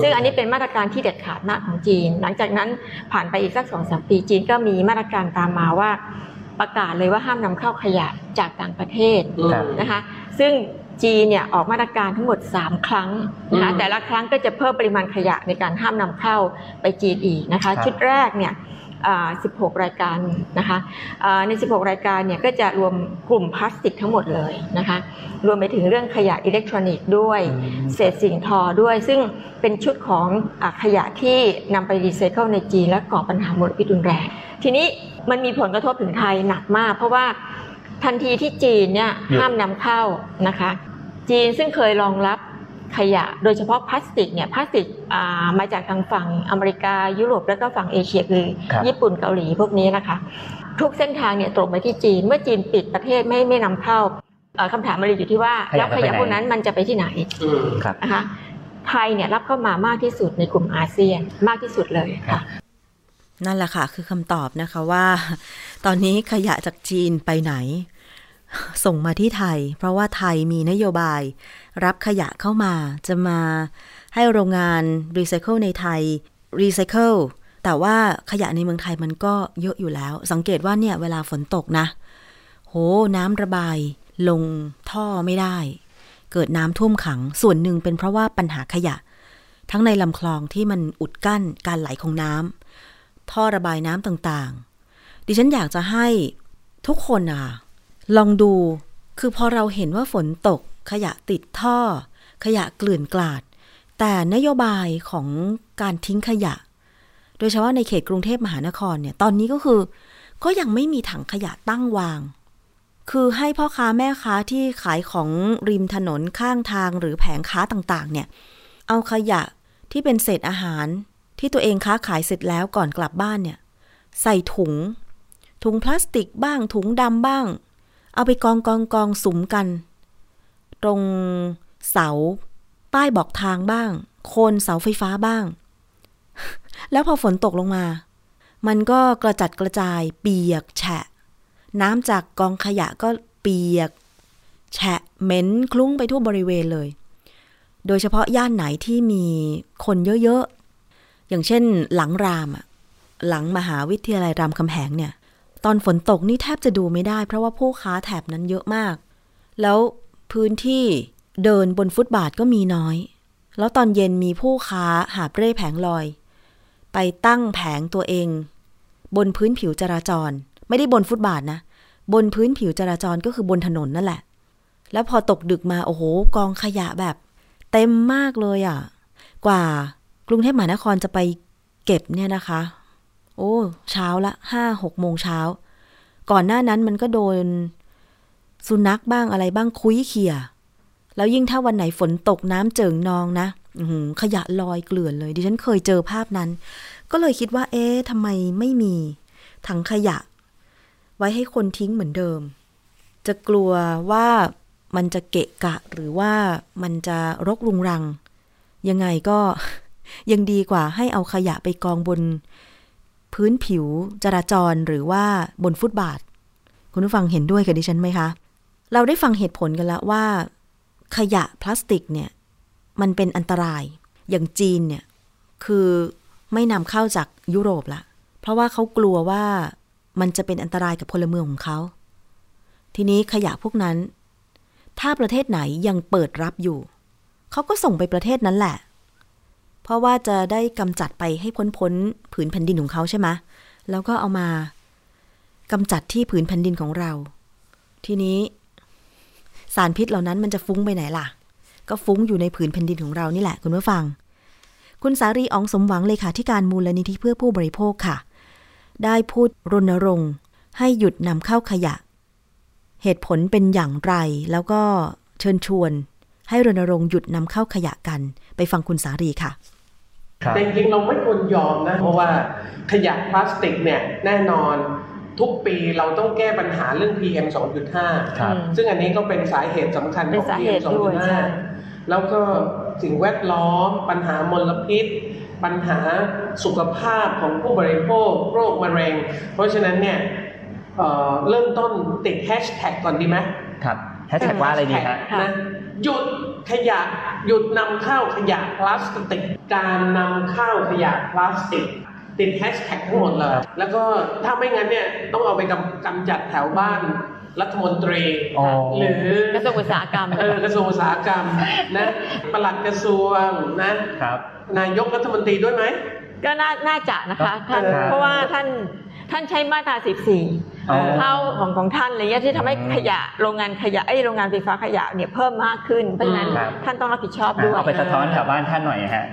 ซึ่งอันนี้เป็นมาตรการที่เด็ดขาดมากของจีนหลังจากนั้นผ่านไปอีกสัก สองถึงสามปีจีนก็มีมาตรการตามมาว่าประกาศเลยว่าห้ามนำเข้าขยะจากต่างประเทศนะคะซึ่งจีนเนี่ยออกมาตรการทั้งหมดสามครั้งนะคะแต่ละครั้งก็จะเพิ่มปริมาณขยะในการห้ามนำเข้าไปจีนอีกนะคะชุดแรกเนี่ยสิบหกรายการนะคะในสิบหกรายการเนี่ยก็จะรวมกลุ่มพลาสติกทั้งหมดเลยนะคะรวมไปถึงเรื่องขยะอิเล็กทรอนิกส์ด้วยเศษสิ่งทอด้วยซึ่งเป็นชุดของขยะที่นำไปรีไซเคิลในจีนและก่อปัญหามลพิษรุนแรงทีนี้มันมีผลกระทบถึงไทยหนักมากเพราะว่าทันทีที่จีนเนี่ยห้ามนำเข้านะคะจีนซึ่งเคยรองรับขยะโดยเฉพาะพลาสติกเนี่ยพลาสติกมาจากทางฝั่งอเมริกายุโรปแล้วก็ฝั่งเอเชียคือญี่ปุ่นเกาหลีพวกนี้นะคะทุกเส้นทางเนี่ยตรงไปที่จีนเมื่อจีนปิดประเทศไม่ไม่นำเข้าคำถามมันเลยอยู่ที่ว่าแล้วขยะพวกนั้นมันจะไปที่ไหนนะคะไทยเนี่ยรับเข้ามามากที่สุดในกลุ่มอาเซียนมากที่สุดเลยค่ะนั่นแหละค่ะคือคำตอบนะคะว่าตอนนี้ขยะจากจีนไปไหนส่งมาที่ไทยเพราะว่าไทยมีนโยบายรับขยะเข้ามาจะมาให้โรงงานรีไซเคิลในไทยรีไซเคิลแต่ว่าขยะในเมืองไทยมันก็เยอะอยู่แล้วสังเกตว่าเนี่ยเวลาฝนตกนะโหน้ำระบายลงท่อไม่ได้เกิดน้ำท่วมขังส่วนหนึ่งเป็นเพราะว่าปัญหาขยะทั้งในลำคลองที่มันอุดกั้นการไหลของน้ำท่อระบายน้ำต่างๆดิฉันอยากจะให้ทุกคนอ่ะลองดูคือพอเราเห็นว่าฝนตกขยะติดท่อขยะเกลื่อนกลาด แต่นโยบายของการทิ้งขยะโดยเฉพาะในเขตกรุงเทพมหานครเนี่ยตอนนี้ก็คือก็ยังไม่มีถังขยะตั้งวางคือให้พ่อค้าแม่ค้าที่ขายของริมถนนข้างทางหรือแผงค้าต่างๆเนี่ยเอาขยะที่เป็นเศษอาหารที่ตัวเองค้าขายเสร็จแล้วก่อนกลับบ้านเนี่ยใส่ถุงถุงพลาสติกบ้างถุงดำบ้างเอาไปกองกองกองสุมกันตรงเสาป้ายบอกทางบ้างโคนเสาไฟฟ้าบ้างแล้วพอฝนตกลงมามันก็กระจัดกระจายเปียกแฉะน้ำจากกองขยะก็เปียกแฉะเหม็นคลุ้งไปทั่วบริเวณเลยโดยเฉพาะย่านไหนที่มีคนเยอะๆอย่างเช่นหลังรามอะหลังมหาวิทยาลัยรามคำแหงเนี่ยตอนฝนตกนี่แทบจะดูไม่ได้เพราะว่าผู้ค้าแถบนั้นเยอะมากแล้วพื้นที่เดินบนฟุตบาทก็มีน้อยแล้วตอนเย็นมีผู้ค้าหาบเร่แผงลอยไปตั้งแผงตัวเองบนพื้นผิวจราจรไม่ได้บนฟุตบาทนะบนพื้นผิวจราจรก็คือบนถนนนั่นแหละแล้วพอตกดึกมาโอ้โหกองขยะแบบเต็มมากเลยอ่ะกว่ากรุงเทพมหานครจะไปเก็บเนี่ยนะคะโอ้เช้าละ ห้าหก โมงเช้าก่อนหน้านั้นมันก็โดนสุนัขบ้างอะไรบ้างคุ้ยเขี่ยแล้วยิ่งถ้าวันไหนฝนตกน้ำเจิ่งนองนะขยะลอยเกลื่อนเลยดิฉันเคยเจอภาพนั้นก็เลยคิดว่าเอ๊ะทำไมไม่มีถังขยะไว้ให้คนทิ้งเหมือนเดิมจะกลัวว่ามันจะเกะกะหรือว่ามันจะรกรุงรังยังไงก็ยังดีกว่าให้เอาขยะไปกองบนพื้นผิวจราจรหรือว่าบนฟุตบาทคุณผู้ฟังเห็นด้วยกับดิฉันไหมคะเราได้ฟังเหตุผลกันแล้วว่าขยะพลาสติกเนี่ยมันเป็นอันตรายอย่างจีนเนี่ยคือไม่นำเข้าจากยุโรปละเพราะว่าเขากลัวว่ามันจะเป็นอันตรายกับพลเมืองของเขาทีนี้ขยะพวกนั้นถ้าประเทศไหนยังเปิดรับอยู่เขาก็ส่งไปประเทศนั้นแหละเพราะว่าจะได้กำจัดไปให้พ้นๆผืนแผ่นดินของเขาใช่ไหมแล้วก็เอามากำจัดที่ผืนแผ่นดินของเราทีนี้สารพิษเหล่านั้นมันจะฟุ้งไปไหนล่ะก็ฟุ้งอยู่ในผืนแผ่นดินของเรานี่แหละคุณผู้ฟังคุณสารีอ๋องสมหวังเลขาธิการมูลนิธิเพื่อผู้บริโภคค่ะได้พูดรณรงค์ให้หยุดนำเข้าขยะเหตุผลเป็นอย่างไรแล้วก็เชิญชวนให้รณรงค์หยุดนำเข้าขยะกันไปฟังคุณสารีค่ะแต่จริงๆเราไม่ควรยอมนะเพราะว่าขยะพลาสติกเนี่ยแน่นอนทุกปีเราต้องแก้ปัญหาเรื่อง พี เอ็ม สองจุดห้า ซึ่งอันนี้ก็เป็นสาเหตุสำคัญของ พี เอ็ม สองจุดห้า แล้วก็สิ่งแวดล้อมปัญหามลพิษปัญหาสุขภาพของผู้บริโภคโรคมะเร็งเพราะฉะนั้นเนี่ย เอ่อ เริ่มต้นติดแฮชแท็กก่อนดีไหมครับแฮชแท็กว่าอะไรดีฮะนะหยุดขยะหยุดนำเข้าขยะพลาสติกการนำเข้าขยะพลาสติกติดแฮชแท็กทั้งหมดเลยแล้วก็ถ้าไม่งั้นเนี่ยต้องเอาไปกำจัดแถวบ้านรัฐมนตรีหรือกระทรวงอุตสาหกรรมเออกระทรวงอุตสาหกรรมนะปลัดกระทรวงนะครับนายกรัฐมนตรีด้วยไหมก็น่าจะนะคะท่านเพราะว่าท่านท่านใช้มาตราสิบสี่เท่าของของท่านอะไรเงี้ยที่ทำให้ขยะโรงงานขยะไอ้โรงงานไฟฟ้าขยะเนี่ยเพิ่มมากขึ้นเพราะฉะนั้นท่านต้องรับผิดชอบด้วยเอาไปสะท้อนแถวบ้านท่านหน่อยฮะ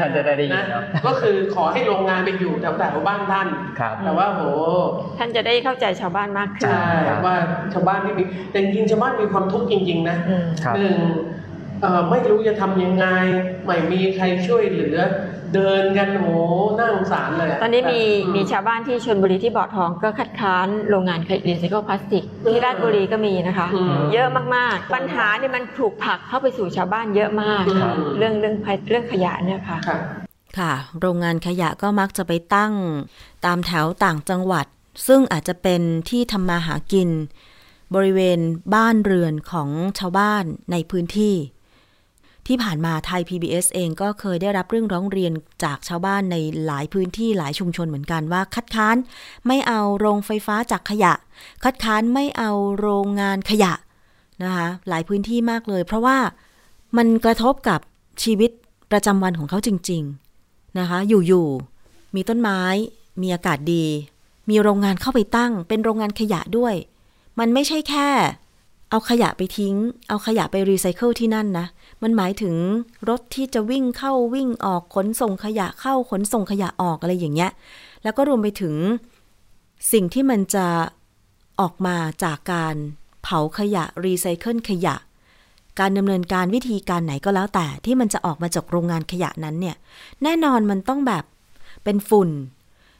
ท่านจะได้ได้ยินเนาะก็คือขอให้โรงงานไปอยู่แถวแถวบ้านท่านแต่ว่าโหท่านจะได้เข้าใจชาวบ้านมากขึ้นว่าชาวบ้านที่มีแต่จริงชาวบ้านมีความทุกข์จริงๆนะหนึ่งไม่รู้จะทำยังไงไม่มีใครช่วยเหลือเดินกันโหน่าสงสารเลยตอนนี้มีมีชาวบ้านที่ชลบุรีที่บ่อทองก็คัดค้านโรงงานรีไซเคิลพลาสติกที่ราชบุรีก็มีนะคะเยอะมากๆปัญหาเนี่ยมันถูกผลักเข้าไปสู่ชาวบ้านเยอะมากเรื่องเรื่องเรื่องขยะเนี่ยค่ะค่ะโรงงานขยะก็มักจะไปตั้งตามแถวต่างจังหวัดซึ่งอาจจะเป็นที่ทำมาหากินบริเวณบ้านเรือนของชาวบ้านในพื้นที่ที่ผ่านมาไทย พี บี เอส เองก็เคยได้รับเรื่องร้องเรียนจากชาวบ้านในหลายพื้นที่หลายชุมชนเหมือนกันว่าคัดค้านไม่เอาโรงไฟฟ้าจากขยะคัดค้านไม่เอาโรงงานขยะนะคะหลายพื้นที่มากเลยเพราะว่ามันกระทบกับชีวิตประจำวันของเขาจริงๆนะคะอยู่ๆมีต้นไม้มีอากาศดีมีโรงงานเข้าไปตั้งเป็นโรงงานขยะด้วยมันไม่ใช่แค่ เอาขยะไปทิ้งเอาขยะไปรีไซเคิลที่นั่นนะมันหมายถึงรถที่จะวิ่งเข้าวิ่งออกขนส่งขยะเข้าขนส่งขยะออกอะไรอย่างเงี้ยแล้วก็รวมไปถึงสิ่งที่มันจะออกมาจากการเผาขยะรีไซเคิลขยะการดำเนินการวิธีการไหนก็แล้วแต่ที่มันจะออกมาจากโรงงานขยะนั้นเนี่ยแน่นอนมันต้องแบบเป็นฝุ่น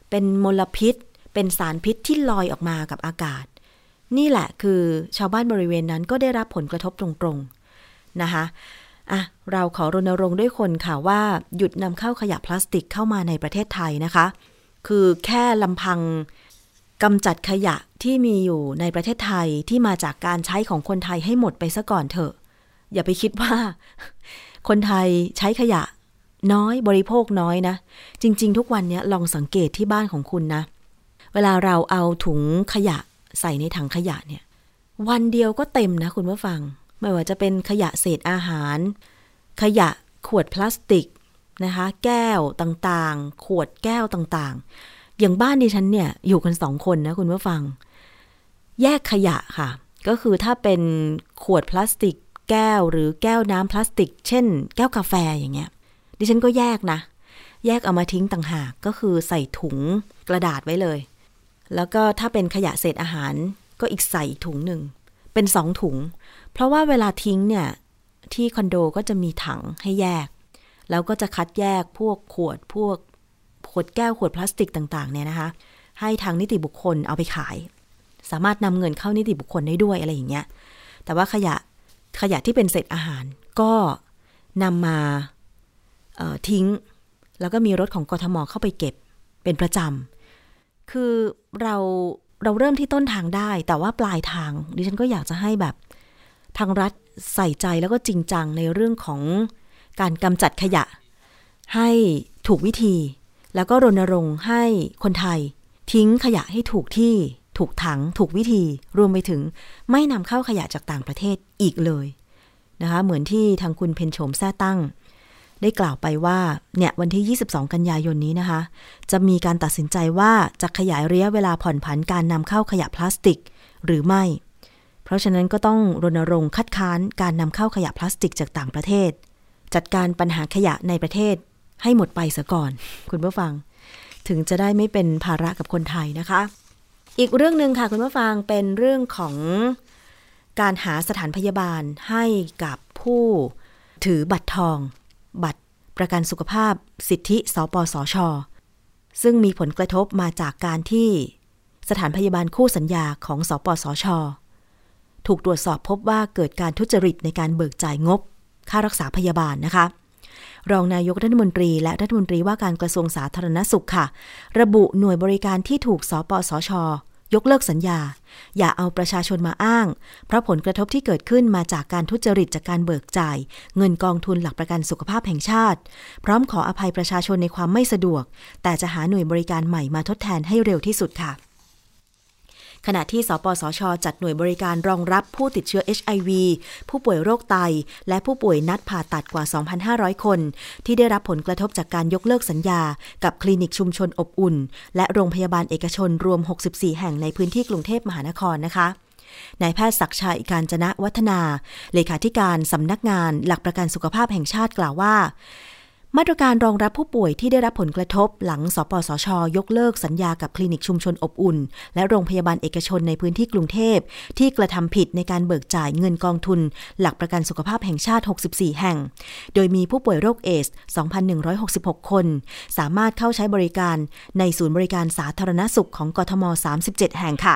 เป็นมลพิษเป็นสารพิษที่ลอยออกมากับอากาศนี่แหละคือชาวบ้านบริเวณนั้นก็ได้รับผลกระทบตรงๆนะคะอ่ะเราขอรณรงค์ด้วยคนค่ะว่าหยุดนำเข้าขยะพลาสติกเข้ามาในประเทศไทยนะคะคือแค่ลำพังกำจัดขยะที่มีอยู่ในประเทศไทยที่มาจากการใช้ของคนไทยให้หมดไปซะก่อนเถอะอย่าไปคิดว่าคนไทยใช้ขยะน้อยบริโภคน้อยนะจริงๆทุกวันนี้ลองสังเกตที่บ้านของคุณนะเวลาเราเอาถุงขยะใส่ในถังขยะเนี่ยวันเดียวก็เต็มนะคุณผู้ฟังไม่ว่าจะเป็นขยะเศษอาหารขยะขวดพลาสติกนะคะแก้วต่างๆขวดแก้วต่างๆอย่างบ้านดิฉันเนี่ยอยู่กันสองคนนะคุณผู้ฟังแยกขยะค่ะก็คือถ้าเป็นขวดพลาสติกแก้วหรือแก้วน้ำพลาสติกเช่นแก้วกาแฟอย่างเงี้ยดิฉันก็แยกนะแยกเอามาทิ้งต่างหากก็คือใส่ถุงกระดาษไว้เลยแล้วก็ถ้าเป็นขยะเศษอาหารก็อีกใส่ถุงหนึ่งเป็นสองถุงเพราะว่าเวลาทิ้งเนี่ยที่คอนโดก็จะมีถังให้แยกแล้วก็จะคัดแยกพวกขวดพวกขวดแก้วขวดพลาสติกต่างๆเนี่ยนะคะให้ทางนิติบุคคลเอาไปขายสามารถนำเงินเข้านิติบุคคลได้ด้วยอะไรอย่างเงี้ยแต่ว่าขยะขยะที่เป็นเศษอาหารก็นำมาเอ่อทิ้งแล้วก็มีรถของกทม.เข้าไปเก็บเป็นประจำคือเราเราเริ่มที่ต้นทางได้แต่ว่าปลายทางดิฉันก็อยากจะให้แบบทางรัฐใส่ใจแล้วก็จริงจังในเรื่องของการกำจัดขยะให้ถูกวิธีแล้วก็รณรงค์ให้คนไทยทิ้งขยะให้ถูกที่ถูกถังถูกวิธีรวมไปถึงไม่นำเข้าขยะจากต่างประเทศอีกเลยนะคะเหมือนที่ทางคุณเพ็ญโฉมแซ่ตั้งได้กล่าวไปว่าเนี่ยวันที่ยี่สิบสองกันยายนนี้นะคะจะมีการตัดสินใจว่าจะขยายระยะเวลาผ่อนผันการนำเข้าขยะพลาสติกหรือไม่เพราะฉะนั้นก็ต้องรณรงค์คัดค้านการนำเข้าขยะพลาสติกจากต่างประเทศจัดการปัญหาขยะในประเทศให้หมดไปซะก่อนคุณผู้ฟังถึงจะได้ไม่เป็นภาระกับคนไทยนะคะอีกเรื่องนึงค่ะคุณผู้ฟังเป็นเรื่องของการหาสถานพยาบาลให้กับผู้ถือบัตรทองบัตรประกันสุขภาพสิทธิสปสช.ซึ่งมีผลกระทบมาจากการที่สถานพยาบาลคู่สัญญาของสปสช.ถูกตรวจสอบพบว่าเกิดการทุจริตในการเบิกจ่ายงบค่ารักษาพยาบาลนะคะรองนายกรัฐมนตรีและรัฐมนตรีว่าการกระทรวงสาธารณสุขค่ะระบุหน่วยบริการที่ถูกสปสช.ยกเลิกสัญญาอย่าเอาประชาชนมาอ้างเพราะผลกระทบที่เกิดขึ้นมาจากการทุจริตจากการเบิกจ่ายเงินกองทุนหลักประกันสุขภาพแห่งชาติพร้อมขออภัยประชาชนในความไม่สะดวกแต่จะหาหน่วยบริการใหม่มาทดแทนให้เร็วที่สุดค่ะขณะที่สปสช.จัดหน่วยบริการรองรับผู้ติดเชื้อ เอช ไอ วี ผู้ป่วยโรคไตและผู้ป่วยนัดผ่าตัดกว่า สองพันห้าร้อยคนที่ได้รับผลกระทบจากการยกเลิกสัญญากับคลินิกชุมชนอบอุ่นและโรงพยาบาลเอกชนรวมหกสิบสี่แห่งในพื้นที่กรุงเทพมหานครนะคะนายแพทย์ศักดิ์ชัยกาญจนวัฒนาเลขาธิการสำนักงานหลักประกันสุขภาพแห่งชาติกล่าวว่ามาตรการรองรับผู้ป่วยที่ได้รับผลกระทบหลังสปสช.ยกเลิกสัญญากับคลินิกชุมชนอบอุ่นและโรงพยาบาลเอกชนในพื้นที่กรุงเทพที่กระทำผิดในการเบิกจ่ายเงินกองทุนหลักประกันสุขภาพแห่งชาติหกสิบสี่แห่งโดยมีผู้ป่วยโรคเอดส์ สองพันหนึ่งร้อยหกสิบหกคนสามารถเข้าใช้บริการในศูนย์บริการสาธารณสุขของกทมสามสิบเจ็ดแห่งค่ะ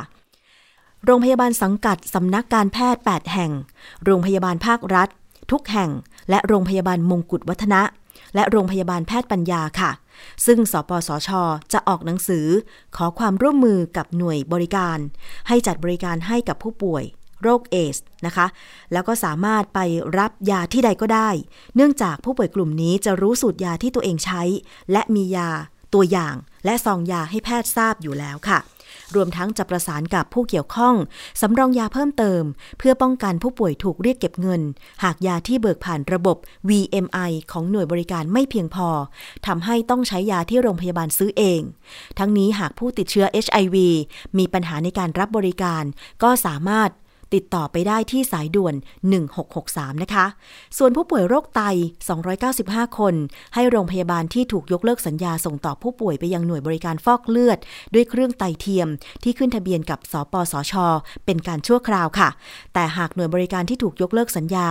โรงพยาบาลสังกัดสำนักการแพทย์แปดแห่งโรงพยาบาลภาครัฐทุกแห่งและโรงพยาบาลมงกุฎวัฒนะและโรงพยาบาลแพทย์ปัญญาค่ะซึ่งสปสช.จะออกหนังสือขอความร่วมมือกับหน่วยบริการให้จัดบริการให้กับผู้ป่วยโรคเอสนะคะแล้วก็สามารถไปรับยาที่ใดก็ได้เนื่องจากผู้ป่วยกลุ่มนี้จะรู้สูตรยาที่ตัวเองใช้และมียาตัวอย่างและซองยาให้แพทย์ทราบอยู่แล้วค่ะรวมทั้งจะประสานกับผู้เกี่ยวข้องสำรองยาเพิ่มเติมเพื่อป้องกันผู้ป่วยถูกเรียกเก็บเงินหากยาที่เบิกผ่านระบบ วี เอ็ม ไอ ของหน่วยบริการไม่เพียงพอทำให้ต้องใช้ยาที่โรงพยาบาลซื้อเองทั้งนี้หากผู้ติดเชื้อ เอช ไอ วี มีปัญหาในการรับบริการก็สามารถติ ติดต่อไปได้ที่สายด่วนหนึ่งหกหกสามนะคะส่วนผู้ป่วยโรคไตสองร้อยเก้าสิบห้าคนให้โรงพยาบาลที่ถูกยกเลิกสัญญาส่งต่อผู้ป่วยไปยังหน่วยบริการฟอกเลือดด้วยเครื่องไตเทียมที่ขึ้นทะเบียนกับสปสช.เป็นการชั่วคราวค่ะแต่หากหน่วยบริการที่ถูกยกเลิกสัญญา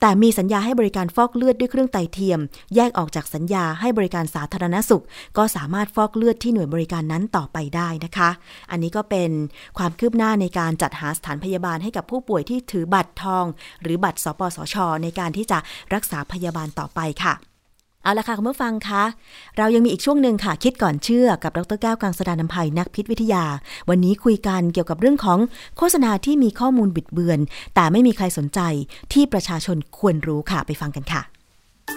แต่มีสัญญาให้บริการฟอกเลือดด้วยเครื่องไตเทียมแยกออกจากสัญญาให้บริการสาธารณสุขก็สามารถฟอกเลือดที่หน่วยบริการนั้นต่อไปได้นะคะอันนี้ก็เป็นความคืบหน้าในการจัดหาสถานพยาบาลให้กับผู้ป่วยที่ถือบัตรทองหรือบัตรสปสช.ในการที่จะรักษาพยาบาลต่อไปค่ะเอาละค่ะคุณผู้ฟังคะเรายังมีอีกช่วงหนึ่งค่ะคิดก่อนเชื่อกับดร.แก้วกังสดาลอำไพนักพิษวิทยาวันนี้คุยกันเกี่ยวกับเรื่องของโฆษณาที่มีข้อมูลบิดเบือนแต่ไม่มีใครสนใจที่ประชาชนควรรู้ค่ะ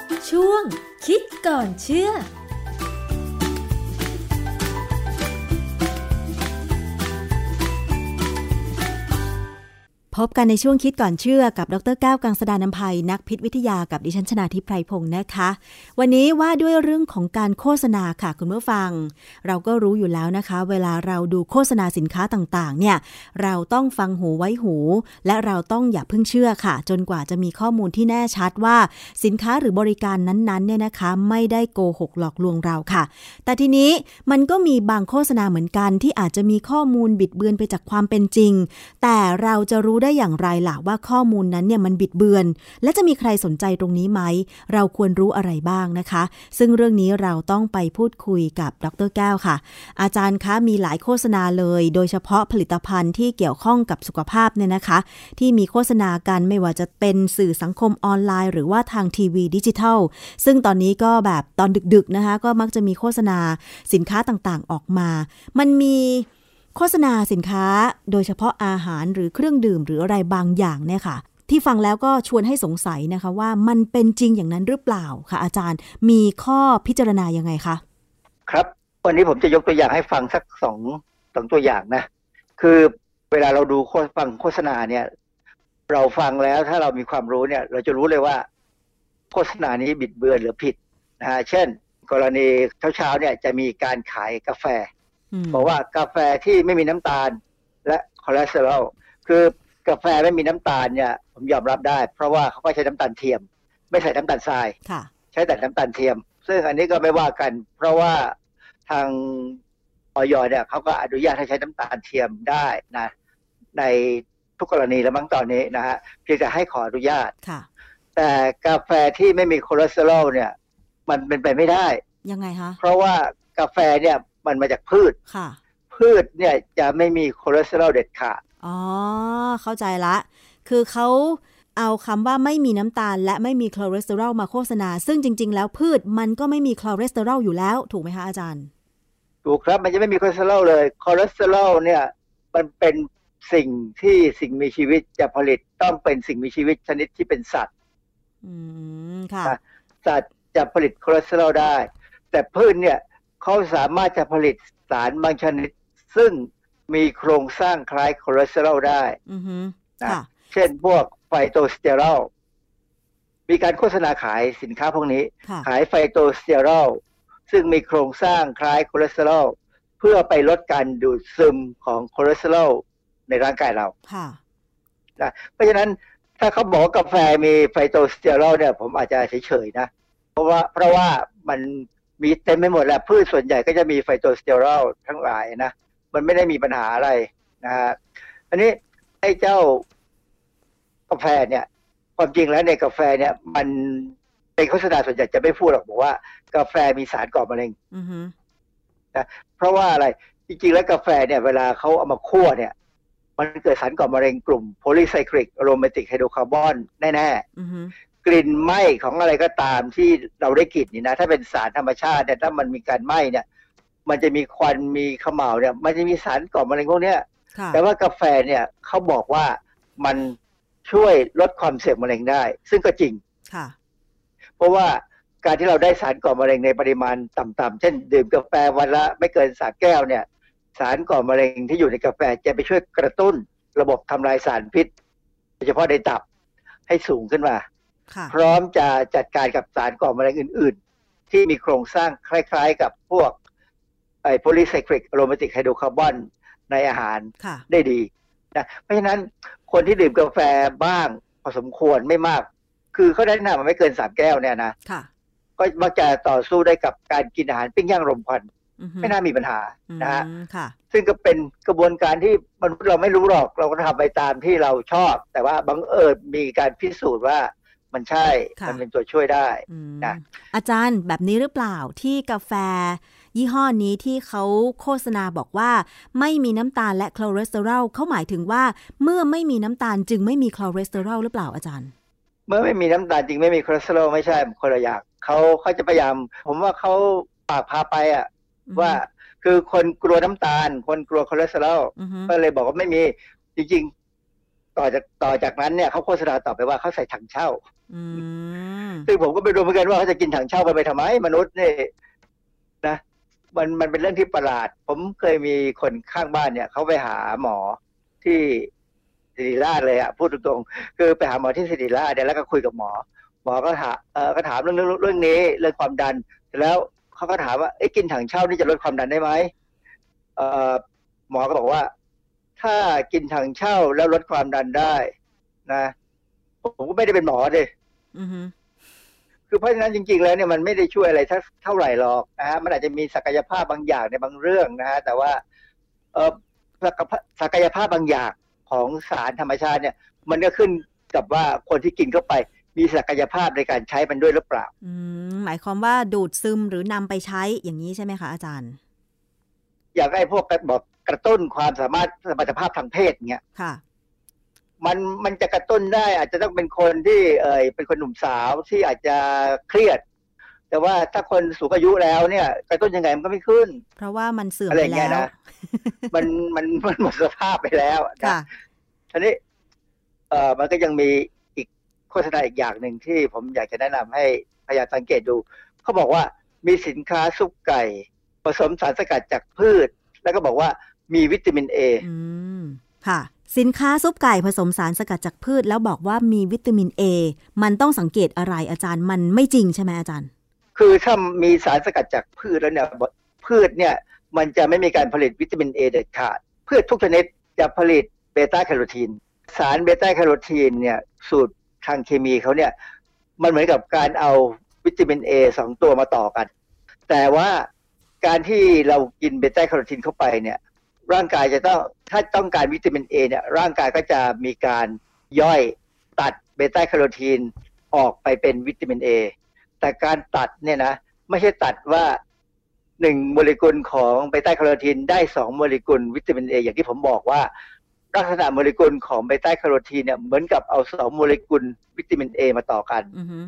ไปฟังกันค่ะช่วงคิดก่อนเชื่อพบกันในช่วงคิดก่อนเชื่อกับดร.แก้วกังสดาลอำไพนักพิษวิทยากับดิฉันชนาธิป ไพรพงศ์นะคะวันนี้ว่าด้วยเรื่องของการโฆษณาค่ะคุณผู้ฟังเราก็รู้อยู่แล้วนะคะเวลาเราดูโฆษณาสินค้าต่างๆเนี่ยเราต้องฟังหูไว้หูและเราต้องอย่าเพิ่งเชื่อค่ะจนกว่าจะมีข้อมูลที่แน่ชัดว่าสินค้าหรือบริการนั้นๆเนี่ยนะคะไม่ได้โกหกหลอกลวงเราค่ะแต่ทีนี้มันก็มีบางโฆษณาเหมือนกันที่อาจจะมีข้อมูลบิดเบือนไปจากความเป็นจริงแต่เราจะรู้ได้อย่างไรล่ะว่าข้อมูลนั้นเนี่ยมันบิดเบือนและจะมีใครสนใจตรงนี้ไหมเราควรรู้อะไรบ้างนะคะซึ่งเรื่องนี้เราต้องไปพูดคุยกับดร.แก้วค่ะอาจารย์คะมีหลายโฆษณาเลยโดยเฉพาะผลิตภัณฑ์ที่เกี่ยวข้องกับสุขภาพเนี่ยนะคะที่มีโฆษณากันไม่ว่าจะเป็นสื่อสังคมออนไลน์หรือว่าทางทีวีดิจิทัลซึ่งตอนนี้ก็แบบตอนดึกๆนะคะก็มักจะมีโฆษณาสินค้าต่างๆออกมามันมีโฆษณาสินค้าโดยเฉพาะอาหารหรือเครื่องดื่มหรืออะไรบางอย่างเนี่ยค่ะที่ฟังแล้วก็ชวนให้สงสัยนะคะว่ามันเป็นจริงอย่างนั้นหรือเปล่าค่ะอาจารย์มีข้อพิจารณายังไงคะครับวันนี้ผมจะยกตัวอย่างให้ฟังสักสองสองตัวอย่างนะคือเวลาเราดูฟังโฆษณาเนี่ยเราฟังแล้วถ้าเรามีความรู้เนี่ยเราจะรู้เลยว่าโฆษณานี้บิดเบือนหรือผิดนะฮะเช่นกรณีเช้าๆเนี่ยจะมีการขายกาแฟบอกว่ากาแฟที่ไม่มีน้ำตาลและคอเลสเตอรอลคือกาแฟไม่มีน้ำตาลเนี่ยผมยอมรับได้เพราะว่าเขาก็ใช้น้ำตาลเทียมไม่ใส่น้ำตาลทรายใช้แต่น้ำตาลเทียมซึ่งอันนี้ก็ไม่ว่ากันเพราะว่าทางอย.เนี่ยเขาก็อนุญาตให้ใช้น้ำตาลเทียมได้นะในทุกกรณีแล้วมั้งตอนนี้นะฮะเพียงแต่ให้ขออนุญาตแต่กาแฟที่ไม่มีคอเลสเตอรอลเนี่ยมันเป็นไปไม่ได้ยังไงคะเพราะว่ากาแฟเนี่ยมันมาจากพืชค่ะพืชเนี่ยจะไม่มีคอเลสเตอรอลเด็ดขาดอ๋อเข้าใจละคือเขาเอาคำว่าไม่มีน้ำตาลและไม่มีคอเลสเตอรอลมาโฆษณาซึ่งจริงๆแล้วพืชมันก็ไม่มีคอเลสเตอรอลอยู่แล้วถูกไหมคะอาจารย์ถูกครับมันจะไม่มีคอเลสเตอรอลเลยคอเลสเตอรอลเนี่ยมันเป็นสิ่งที่สิ่งมีชีวิตจะผลิตต้องเป็นสิ่งมีชีวิตชนิดที่เป็นสัตว์อืมค่ะสัตว์จะผลิตคอเลสเตอรอลได้แต่พืชเนี่ยเขาสามารถจะผลิตสารบางชนิดซึ่งมีโครงสร้างคล้ายคอเลสเตอรอลได้นะเช่นพวกไฟโตสเตอรอลมีการโฆษณาขายสินค้าพวกนี้ขายไฟโตสเตอรอลซึ่งมีโครงสร้างคล้ายคอเลสเตอรอลเพื่อไปลดการดูดซึมของคอเลสเตอรอลในร่างกายเรานะเพราะฉะนั้นถ้าเขาบอกกาแฟมีไฟโตสเตอรอลเนี่ยผมอาจจะเฉยๆนะเพราะว่าเพราะว่ามันมีเต็มไปหมดแหละพืชส่วนใหญ่ก็จะมีไฟโตสเตอรอลทั้งหลายนะมันไม่ได้มีปัญหาอะไรนะฮะอันนี้ไอ้เจ้ากาแฟเนี่ยความจริงแล้วในกาแฟเนี่ยมันในโฆษณาส่วนใหญ่จะไม่พูดหรอกบอกว่ากาแฟมีสารก่อมะเร็งนะเพราะว่าอะไรจริงๆแล้วกาแฟเนี่ยเวลาเขาเอามาคั่วเนี่ยมันเกิดสารก่อมะเร็งกลุ่มโพลีไซคลิกอะโรมาติกไฮโดรคาร์บอนแน่ๆกลิ่นไหม้ของอะไรก็ตามที่เราได้กลิ่นนี่นะถ้าเป็นสารธรรมชาติเนี่ยถ้ามันมีการไหม้เนี่ยมันจะมีควันมีเขม่าเนี่ยมันจะมีสารก่อมะเร็งพวกเนี้ยแต่ว่ากาแฟเนี่ยเขาบอกว่ามันช่วยลดความเสี่ยงมะเร็งได้ซึ่งก็จริงเพราะว่าการที่เราได้สารก่อมะเร็งในปริมาณต่ำๆเช่นดื่มกาแฟวันละไม่เกินสามแก้วเนี่ยสารก่อมะเร็งที่อยู่ในกาแฟจะไปช่วยกระตุ้นระบบทำลายสารพิษโดยเฉพาะในตับให้สูงขึ้นมาพร้อมจะจัดการกับสารก่อมะเร็งอื่น ที่มีโครงสร้างคล้ายๆกับพวกไอ้โพลีไซคลิกโรมาติกไฮโดรคาร์บอนในอาหารได้ดีนะเพราะฉะนั้นคนที่ดื่มกาแฟบ้างพอสมควรไม่มากคือเขาได้แนะนำมันไม่เกินสามแก้วเนี่ยนะก็มักจะต่อสู้ได้กับการกินอาหารปิ้งย่างรมควันไม่น่ามีปัญหานะฮะซึ่งก็เป็นกระบวนการที่มนุษย์เราไม่รู้หรอกเราก็ทำไปตามที่เราชอบแต่ว่าบังเอิญมีการพิสูจน์ว่ามันใช่มันเป็นตัวช่วยได้นะอาจารย์แบบนี้หรือเปล่าที่กาแฟยี่ห้อนี้ที่เขาโฆษณาบอกว่าไม่มีน้ำตาลและคอเลสเตอรอลเขาหมายถึงว่าเมื่อไม่มีน้ำตาลจึงไม่มีคอเลสเตอรอลหรือเปล่าอาจารย์เมื่อไม่มีน้ำตาลจึงไม่มีคอเลสเตอรอลไม่ใช่คนละอย่างเขาเขาจะพยายามผมว่าเขาปากพาไปอ่ะว่าคือคนกลัวน้ำตาลคนกลัวคอเลสเตอรอลก็เลยบอกว่าไม่มีจริงๆต่อจากต่อจากนั้นเนี่ยเขาโฆษณาต่อไปว่าเขาใส่ถังเช่าซึ่งผมก็ไม่รู้เหมือนกันว่าเขาจะกินถังเช่าไปทำไมมนุษย์นี่นะมันมันเป็นเรื่องที่ประหลาดผมเคยมีคนข้างบ้านเนี่ยเขาไปหาหมอที่ศิริราชเลยอะพูดตรงๆคือไปหาหมอที่ศิริราชเนี่ยแล้วก็คุยกับหมอหมอก็ถามเออก็ถามเรื่องเรื่องนี้เรื่องความดันแล้วเขาก็ถามว่าไอ้กินถังเช่านี่จะลดความดันได้ไหมเออหมอก็บอกว่าถ้ากินถังเช่าแล้วลดความดันได้นะผมก็ไม่ได้เป็นหมอเลยคือเพราะฉะนั้นจริงๆแล้วเนี่ยมันไม่ได้ช่วยอะไรเท่าไหร่หรอกนะฮะมันอาจจะมีศักยภาพบางอย่างในบางเรื่องนะฮะแต่ว่าเออศักยภาพบางอย่างของสารธรรมชาติเนี่ยมันก็ขึ้นกับว่าคนที่กินเข้าไปมีศักยภาพในการใช้มันด้วยหรือเปล่าอืมหมายความว่าดูดซึมหรือนำไปใช้อย่างนี้ใช่ไหมคะอาจารย์อยากให้พวกบอกกระตุ้นความสามารถสมรรถภาพทางเพศเงี้ยค่ะมันมันจะกระตุ้นได้อาจจะต้องเป็นคนที่เออเป็นคนหนุ่มสาวที่อาจจะเครียดแต่ว่าถ้าคนสูงอายุแล้วเนี่ยกระตุ้นยังไงมันก็ไม่ขึ้นเพราะว่ามันเสื่อมไปแล้วนะมันมันมันหมดสภาพไปแล้วค่ะทีนี้เออมันก็ยังมีอีกโฆษณาอีกอย่างหนึ่งที่ผมอยากจะแนะนำให้พยายามสังเกตดูเขาบอกว่ามีสินค้าซุปไก่ผสมสารสกัดจากพืชแล้วก็บอกว่ามีวิตามินเอค่ะสินค้าซุปไก่ผสมสารสกัดจากพืชแล้วบอกว่ามีวิตามินเอมันต้องสังเกตอะไรอาจารย์มันไม่จริงใช่ไหมอาจารย์คือถ้ามีสารสกัดจากพืชแล้วเนี่ยพืชเนี่ยมันจะไม่มีการผลิตวิตามินเอเด็ดขาดพืชทุกชนิดจะผลิตเบต้าแคโรทีนสารเบต้าแคโรทีนเนี่ยสูตรทางเคมีเขาเนี่ยมันเหมือนกับการเอาวิตามินเอสองตัวมาต่อกันแต่ว่าการที่เรากินเบต้าแคโรทีนเข้าไปเนี่ยร่างกายจะต้องถ้าต้องการวิตามินเอเนี่ยร่างกายก็จะมีการย่อยตัดเบต้าแคโรทีนออกไปเป็นวิตามินเอแต่การตัดเนี่ยนะไม่ใช่ตัดว่าหนึ่งโมเลกุลของเบต้าแคโรทีนได้สองโมเลกุลวิตามินเออย่างที่ผมบอกว่าลักษณะโมเลกุลของเบต้าแคโรทีนเนี่ยเหมือนกับเอาสองโมเลกุลวิตามินเอมาต่อกัน mm-hmm.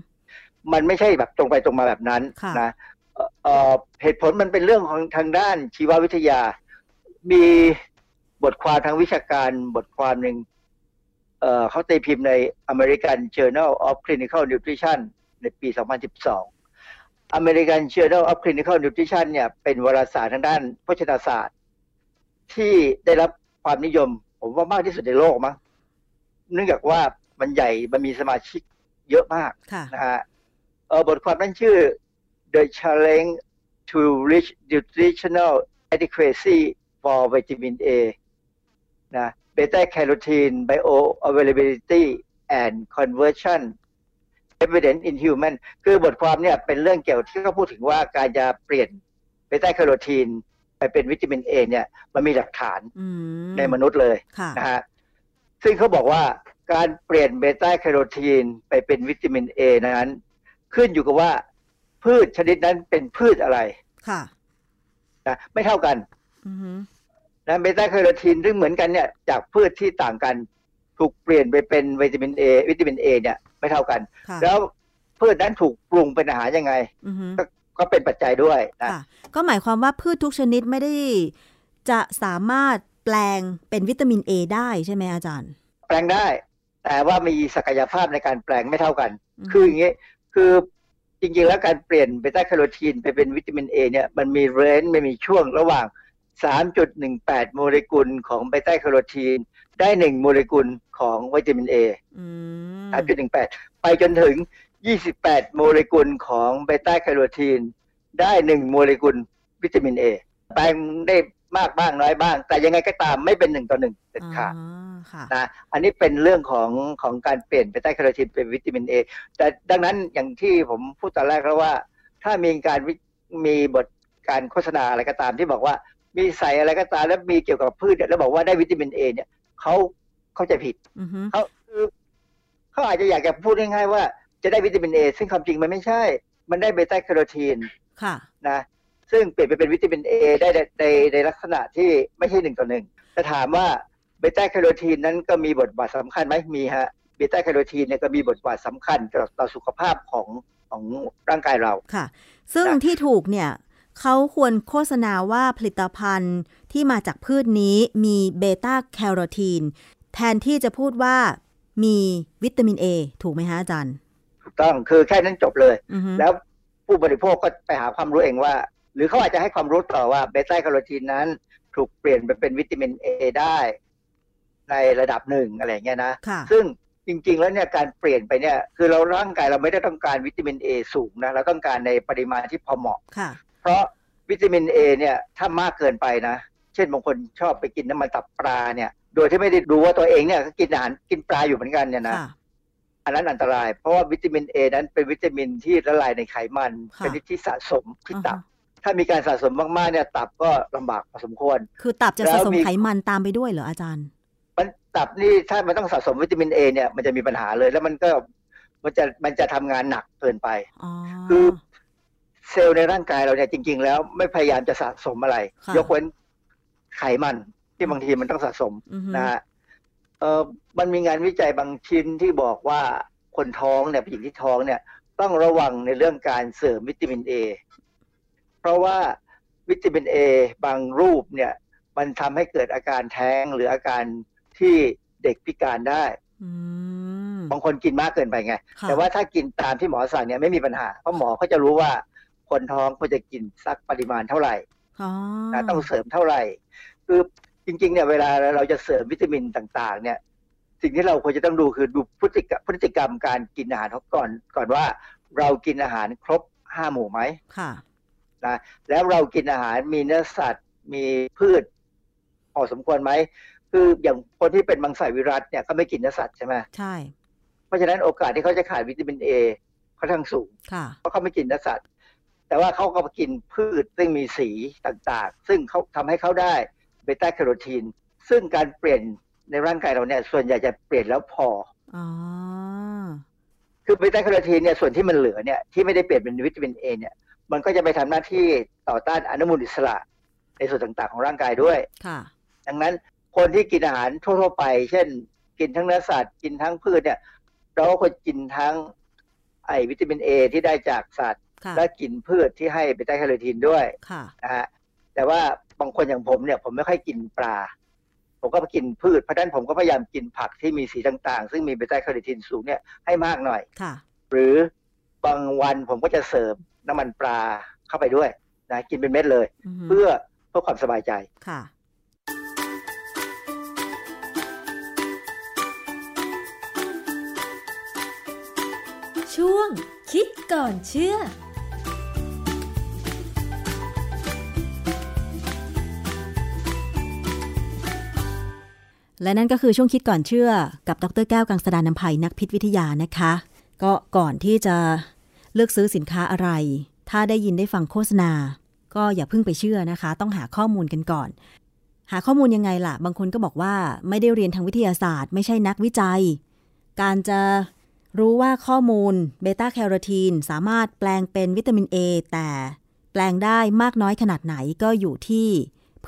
มันไม่ใช่แบบตรงไปตรงมาแบบนั้นนะ เอ่อ เหตุผลมันเป็นเรื่องของทางด้านชีววิทยามีบทความทางวิชาการบทความหนึ่ง เอ่อ เขาตีพิมพ์ใน American Journal of Clinical Nutrition ในปี สองพันสิบสอง American Journal of Clinical Nutrition เนี่ยเป็นวารสารทางด้านโภชนาศาสตร์ที่ได้รับความนิยมผมว่ามากที่สุดในโลกมั้งเนื่องจากว่ามันใหญ่มันมีสมาชิกเยอะมากนะฮะเอ่อบทความนั้นชื่อ The Challenge to Reach Nutritional Adequacy for Vitamin A นะ Beta Carotene Bioavailability and Conversion Evidence in Human คือบทความเนี่ยเป็นเรื่องเกี่ยวที่เขาพูดถึงว่าการจะเปลี่ยน Beta Carotene ไปเป็นวิตามิน A เนี่ยมันมีหลักฐานในมนุษย์เลยนะฮะซึ่งเขาบอกว่าการเปลี่ยน Beta Carotene ไปเป็นวิตามิน A นั้นขึ้นอยู่กับว่าพืชชนิดนั้นเป็นพืชอะไรนะไม่เท่ากันนะเบต้าแคโรทีนซึ่งเหมือนกันเนี่ยจากพืชที่ต่างกันถูกเปลี่ยนไปเป็นวิตามินเอวิตามินเอเนี่ยไม่เท่ากันแล้วพืชนั้นถูกปรุงเป็นอาหารยังไงก็เป็นปัจจัยด้วยนะก็หมายความว่าพืชทุกชนิดไม่ได้จะสามารถแปลงเป็นวิตามินเอได้ใช่ไหมอาจารย์แปลงได้แต่ว่ามีศักยภาพในการแปลงไม่เท่ากันคืออย่างนี้คือจริงๆแล้วการเปลี่ยนเบต้าแคโรทีนไปเป็นวิตามินเอเนี่ยมันมีเรนจ์ไม่มีช่วงระหว่างสามจุดหนึ่งแปด โมเลกุลของเบต้าแคโรทีนได้หนึ่งโมเลกุลของวิตามิน A สามจุดหนึ่งแปด ไปจนถึง ยี่สิบแปดโมเลกุลของเบต้าแคโรทีนได้หนึ่งโมเลกุลวิตามิน A แปลงได้มากบ้างน้อยบ้างแต่ยังไงก็ตามไม่เป็นหนึ่งต่อหนึ่งเด็ดขาดนะอันนี้เป็นเรื่องของของการเปลี่ยนเบต้าแคโรทีนเป็นวิตามิน A แต่ดังนั้นอย่างที่ผมพูดตอนแรกแล้วว่าถ้ามีการมีบทการโฆษณาอะไรก็ตามที่บอกว่ามีใส่อะไรก็ตามแล้วมีเกี่ยวกับพืชแล้วบอกว่าได้วิตามิน A เนี่ยเขาเข้าใจผิดเขาคือเขาอาจจะอยากจะพูดง่ายๆว่าจะได้วิตามิน A ซึ่งความจริงมันไม่ใช่มันได้เบต้าแคโรทีนค่ะนะซึ่งเปลี่ยนไปเป็นวิตามิน A ได้ในในลักษณะที่ไม่ใช่หนึ่งต่อหนึ่งจะถามว่าเบต้าแคโรทีนนั้นก็มีบทบาทสำคัญไหมมีฮะเบต้าแคโรทีนเนี่ยก็มีบทบาทสำคัญต่อสุขภาพของของร่างกายเราค่ะซึ่งที่ถูกเนี่ยเขาควรโฆษณาว่าผลิตภัณฑ์ที่มาจากพืชนี้มีเบต้าแคโรทีนแทนที่จะพูดว่ามีวิตามิน A ถูกไหมฮะอาจารย์ถูกต้องคือแค่นั้นจบเลยแล้วผู้บริโภคก็ไปหาความรู้เองว่าหรือเขาอาจจะให้ความรู้ต่อว่าเบต้าแคโรทีนนั้นถูกเปลี่ยนไปเป็นวิตามิน A ได้ในระดับหนึ่งอะไรเงี้ยนะซึ่งจริงๆแล้วเนี่ยการเปลี่ยนไปเนี่ยคือเราร่างกายเราไม่ได้ต้องการวิตามิน A สูงนะเราต้องการในปริมาณที่พอเหมาะเพราะวิตามิน A เนี่ยถ้ามากเกินไปนะเช่นบางคนชอบไปกินน้ำมันตับปลาเนี่ยโดยที่ไม่ได้ดูว่าตัวเองเนี่ยก็กินอาหารกินปลาอยู่เหมือนกันเนี่ยนะอันนั้นอันตรายเพราะว่าวิตามิน A นั้นเป็นวิตามินที่ละลายในไขมันชนิดที่สะสมที่ตับถ้ามีการสะสมมากๆเนี่ยตับก็ลำบากพอสมควรคือตับจะสะสมไขมันตามไปด้วยเหรออาจารย์มันตับนี่ถ้ามันต้องสะสมวิตามิน A เนี่ยมันจะมีปัญหาเลยแล้วมันก็มันจะมันจะทำงานหนักเกินไปคือเซลล์ในร่างกายเราเนี่ยจริงๆแล้วไม่พยายามจะสะสมอะไรยกเว้นไขมันที่บางทีมันต้องสะสมนะฮะเออมันมีงานวิจัยบางชิ้นที่บอกว่าคนท้องเนี่ยผู้หญิงที่ท้องเนี่ยต้องระวังในเรื่องการเสริมวิตามิน A เพราะว่าวิตามิน A บางรูปเนี่ยมันทำให้เกิดอาการแท้งหรืออาการที่เด็กพิการได้บางคนกินมากเกินไปไงแต่ว่าถ้ากินตามที่หมอสั่งเนี่ยไม่มีปัญหาเพราะหมอเขาจะรู้ว่าคนท้องควรจะกินสักปริมาณเท่าไหร่นะต้องเสริมเท่าไหร่คือจริงๆเนี่ยเวลาเราจะเสริมวิตามินต่างๆเนี่ยสิ่งที่เราควรจะต้องดูคือดูพฤติกรรมพฤติกรรมการกินอาหารก่อนก่อนว่าเรากินอาหารครบห้าหมู่ไหมค่ะนะแล้วเรากินอาหารมีเนื้อสัตว์มีพืชพอสมควรไหมคืออย่างคนที่เป็นมังสวิรัติเนี่ยก็ไม่กินเนื้อสัตว์ใช่ไหมใช่เพราะฉะนั้นโอกาสที่เขาจะขาดวิตามิน A ค่อนข้างสูงเพราะเขาไม่กินเนื้อสัตว์แต่ว่าเขาก็กินพืชซึ่งมีสีต่างๆซึ่งเขาทำให้เขาได้เบต้าแคโรทีนซึ่งการเปลี่ยนในร่างกายเราเนี่ยส่วนใหญ่จะเปลี่ยนแล้วพออ๋อคือเบต้าแคโรทีนเนี่ยส่วนที่มันเหลือเนี่ยที่ไม่ได้เปลี่ยนเป็นวิตามิน A เนี่ยมันก็จะไปทำหน้าที่ต่อต้านอนุมูลอิสระในส่วนต่างๆของร่างกายด้วยค่ะดังนั้นคนที่กินอาหารทั่วๆไปเช่นกินทั้งเนื้อสัตว์กินทั้งพืชเนี่ยเราก็ควรกินทั้งไอวิตามิน A ที่ได้จากสัตว์และกินพืชที่ให้เบต้าแคโรทีนด้วยนะฮะแต่ว่าบางคนอย่างผมเนี่ยผมไม่ค่อยกินปลาผมก็กินพืชเพราะฉะนั้นผมก็พยายามกินผักที่มีสีต่างๆซึ่งมีเบต้าแคโรทีนสูงเนี่ยให้มากหน่อยหรือบางวันผมก็จะเสริมน้ำมันปลาเข้าไปด้วยนะกินเป็นเม็ดเลยเพื่อเพื่อความสบายใจค่ะช่วงคิดก่อนเชื่อและนั่นก็คือช่วงคิดก่อนเชื่อกับดร.แก้วกังสดาลอำไพนักพิษวิทยานะคะก็ก่อนที่จะเลือกซื้อสินค้าอะไรถ้าได้ยินได้ฟังโฆษณาก็อย่าเพิ่งไปเชื่อนะคะต้องหาข้อมูลกันก่อนหาข้อมูลยังไงล่ะบางคนก็บอกว่าไม่ได้เรียนทางวิทยาศาสตร์ไม่ใช่นักวิจัยการจะรู้ว่าข้อมูลเบต้าแคโรทีนสามารถแปลงเป็นวิตามิน A แต่แปลงได้มากน้อยขนาดไหนก็อยู่ที่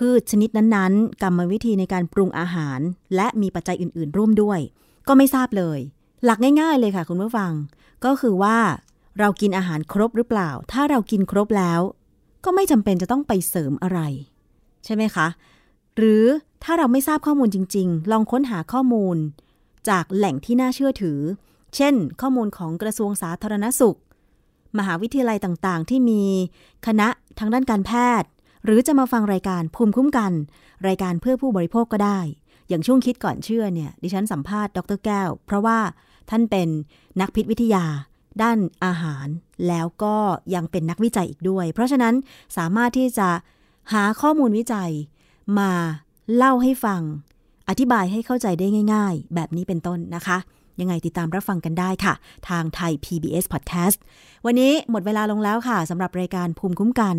พืชชนิดนั้นๆกรรมวิธีในการปรุงอาหารและมีปัจจัยอื่นๆร่วมด้วยก็ไม่ทราบเลยหลักง่ายๆเลยค่ะคุณผู้ฟังก็คือว่าเรากินอาหารครบหรือเปล่าถ้าเรากินครบแล้วก็ไม่จำเป็นจะต้องไปเสริมอะไรใช่ไหมคะหรือถ้าเราไม่ทราบข้อมูลจริงๆลองค้นหาข้อมูลจากแหล่งที่น่าเชื่อถือเช่นข้อมูลของกระทรวงสาธารณสุขมหาวิทยาลัยต่างๆที่มีคณะทางด้านการแพทย์หรือจะมาฟังรายการภูมิคุ้มกันรายการเพื่อผู้บริโภคก็ได้อย่างช่วงคิดก่อนเชื่อเนี่ยดิฉันสัมภาษณ์ดร.แก้วเพราะว่าท่านเป็นนักพิษวิทยา ด้านอาหารแล้วก็ยังเป็นนักวิจัยอีกด้วยเพราะฉะนั้นสามารถที่จะหาข้อมูลวิจัยมาเล่าให้ฟังอธิบายให้เข้าใจได้ง่ายๆแบบนี้เป็นต้นนะคะยังไงติดตามรับฟังกันได้ค่ะทางไทย พี บี เอส Podcast วันนี้หมดเวลาลงแล้วค่ะสำหรับรายการภูมิคุ้มกัน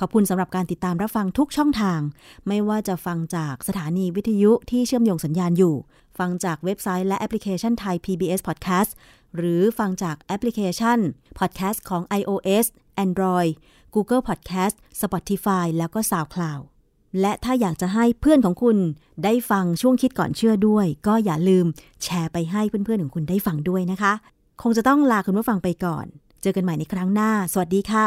ขอบคุณสำหรับการติดตามรับฟังทุกช่องทางไม่ว่าจะฟังจากสถานีวิทยุที่เชื่อมโยงสัญญาณอยู่ฟังจากเว็บไซต์และแอปพลิเคชันไทย พี บี เอส Podcast หรือฟังจากแอปพลิเคชัน Podcast ของ iOS Android Google Podcast Spotify แล้วก็ SoundCloud และถ้าอยากจะให้เพื่อนของคุณได้ฟังช่วงคิดก่อนเชื่อด้วยก็อย่าลืมแชร์ไปให้เพื่อนๆของคุณได้ฟังด้วยนะคะคงจะต้องลาคุณผู้ฟังไปก่อนเจอกันใหม่ในครั้งหน้าสวัสดีค่ะ